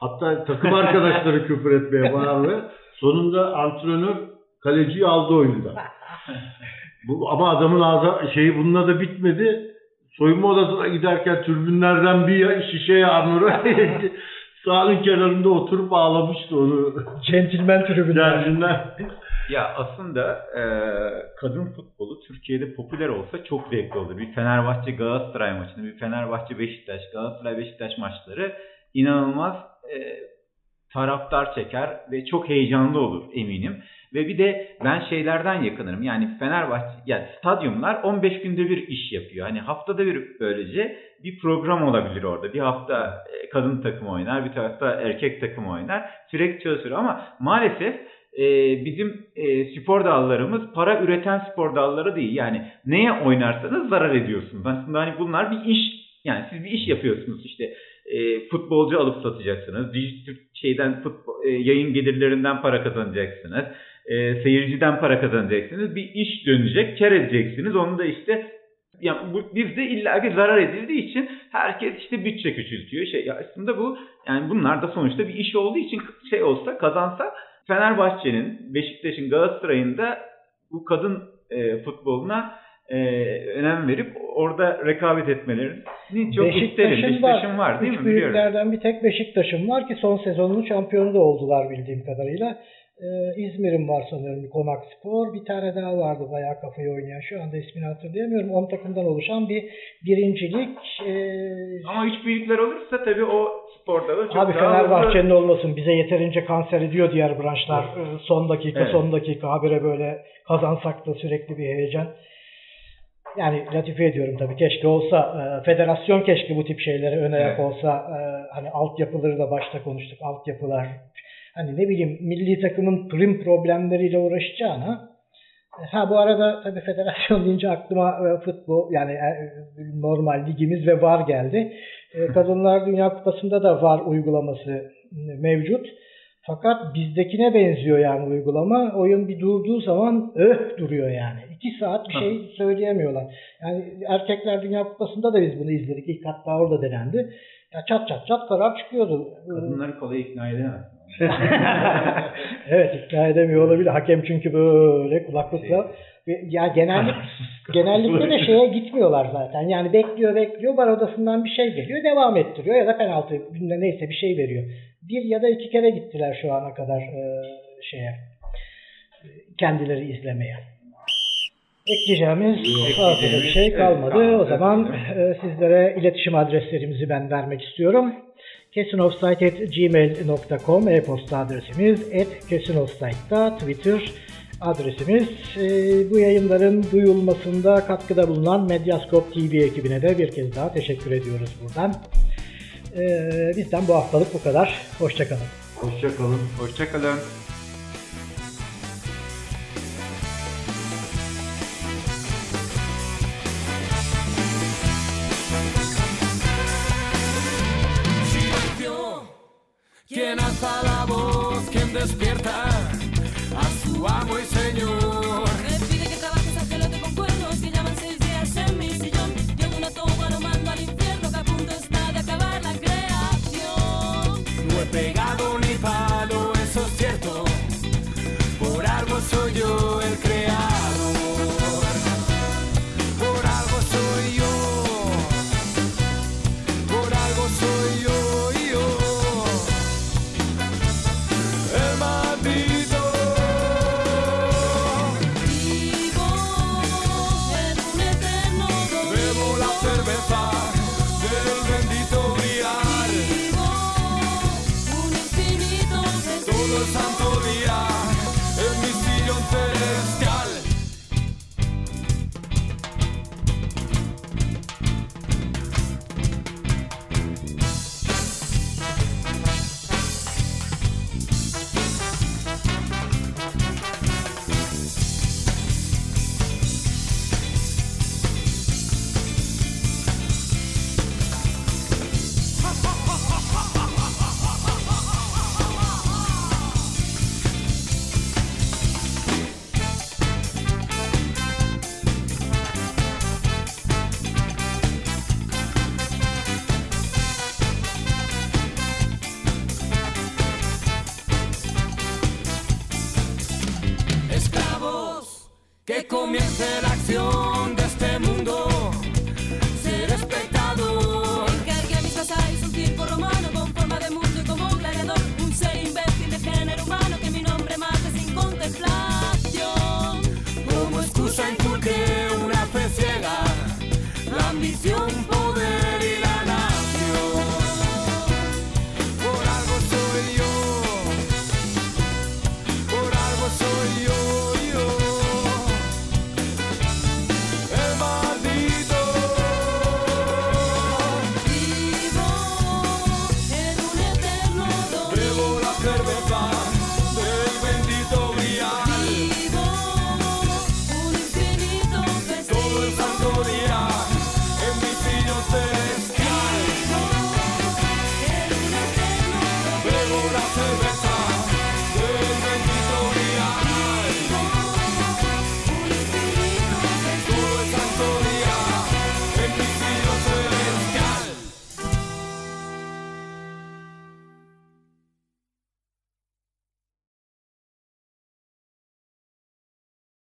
Hatta takım arkadaşları küfür etmeye bağırdı. Sonunda antrenör kaleciyi aldı oyundan. Ama adamın ağzı şeyi bununla da bitmedi. Soyunma odasına giderken tribünlerden bir şişe yağmuru sahanın kenarında oturup ağlamıştı onu. Centilmen tribünler. Ya aslında kadın futbolu Türkiye'de popüler olsa çok zevkli olur. Bir Fenerbahçe Galatasaray maçında, bir Fenerbahçe Beşiktaş, Galatasaray Beşiktaş maçları inanılmaz taraftar çeker ve çok heyecanlı olur eminim. Ve bir de ben şeylerden yakınırım. Yani Fenerbahçe, yani stadyumlar 15 günde bir iş yapıyor. Hani haftada bir böylece bir program olabilir orada. Bir hafta kadın takım oynar, bir tarafta erkek takım oynar. Sürekli çalışır ama maalesef bizim spor dallarımız para üreten spor dalları değil. Yani neye oynarsanız zarar ediyorsunuz. Aslında hani bunlar bir iş. Yani siz bir iş yapıyorsunuz işte. Futbolcu alıp satacaksınız, yayın gelirlerinden para kazanacaksınız, seyirciden para kazanacaksınız, bir iş dönecek, kar edeceksiniz. Onu da işte yani bizde illa ki zarar edildiği için herkes işte bütçe küçültüyor. Aslında bu, yani bunlar da sonuçta bir iş olduğu için şey olsa, kazansa Fenerbahçe'nin, Beşiktaş'ın, Galatasaray'ın da bu kadın futboluna önem verip orada rekabet etmelerini çok isterim. Beşiktaş'ın var değil mi? Biliyorum. Büyüklerden bir tek Beşiktaş'ın var ki son sezonun şampiyonu da oldular bildiğim kadarıyla. İzmir'in var sanıyorum bir Konakspor. Bir tane daha vardı bayağı kafayı oynayan. Şu anda ismini hatırlayamıyorum. 10 takımdan oluşan bir birincilik. Ama 3 büyükler olursa tabii o sporda da çok abi daha... Abi Fenerbahçe'nin olmasın. Bize yeterince kanser ediyor diğer branşlar. Evet. Son dakika evet. Son dakika habire böyle kazansak da sürekli bir heyecan. Yani latife ediyorum tabii. Keşke olsa federasyon keşke bu tip şeylere ön ayak olsa. Hani altyapıları da başta konuştuk. Altyapılar... Hani ne bileyim milli takımın prim problemleriyle uğraşacağına. Ha bu arada tabii federasyon deyince aklıma futbol yani normal ligimiz ve VAR geldi. Kadınlar Dünya Kupası'nda da VAR uygulaması mevcut. Fakat bizdekine benziyor yani uygulama. Oyun bir durduğu zaman duruyor yani. 2 saat bir şey söyleyemiyorlar. Yani Erkekler Dünya Kupası'nda da biz bunu izledik. İlk hatta orada denendi. Ya çat çat çat karar çıkıyordu. Kadınları kolay ikna edemez. Evet ikna edemiyor olabilir. Hakem çünkü böyle kulaklıkla ya genellikle de şeye gitmiyorlar zaten. Yani bekliyor. Bar odasından bir şey geliyor. Devam ettiriyor ya da penaltı neyse bir şey veriyor. 1 ya da 2 kere gittiler şu ana kadar kendileri izlemeye. Ekleyeceğimiz fazla bir şey kalmadı. Evet, o zaman sizlere iletişim adreslerimizi ben vermek istiyorum. kesinoffside@gmail.com e-posta adresimiz, @kesinoffside'da Twitter adresimiz. Bu yayınların duyulmasında katkıda bulunan Medyascope TV ekibine de bir kez daha teşekkür ediyoruz buradan. Bizden bu haftalık bu kadar. Hoşçakalın. Hoşçakalın. Hoşçakalın. Quien alza la voz, quien despierta a su amo y señor. Me pide que trabajes a pelote con cuernos, que llevan 6 días en mi sillón. Llevo una toma, lo mando al infierno, que a punto está de acabar la creación. No he pegado ni palo, eso es cierto. Por algo soy yo el creador. Por algo soy yo. Por algo soy yo. Comience la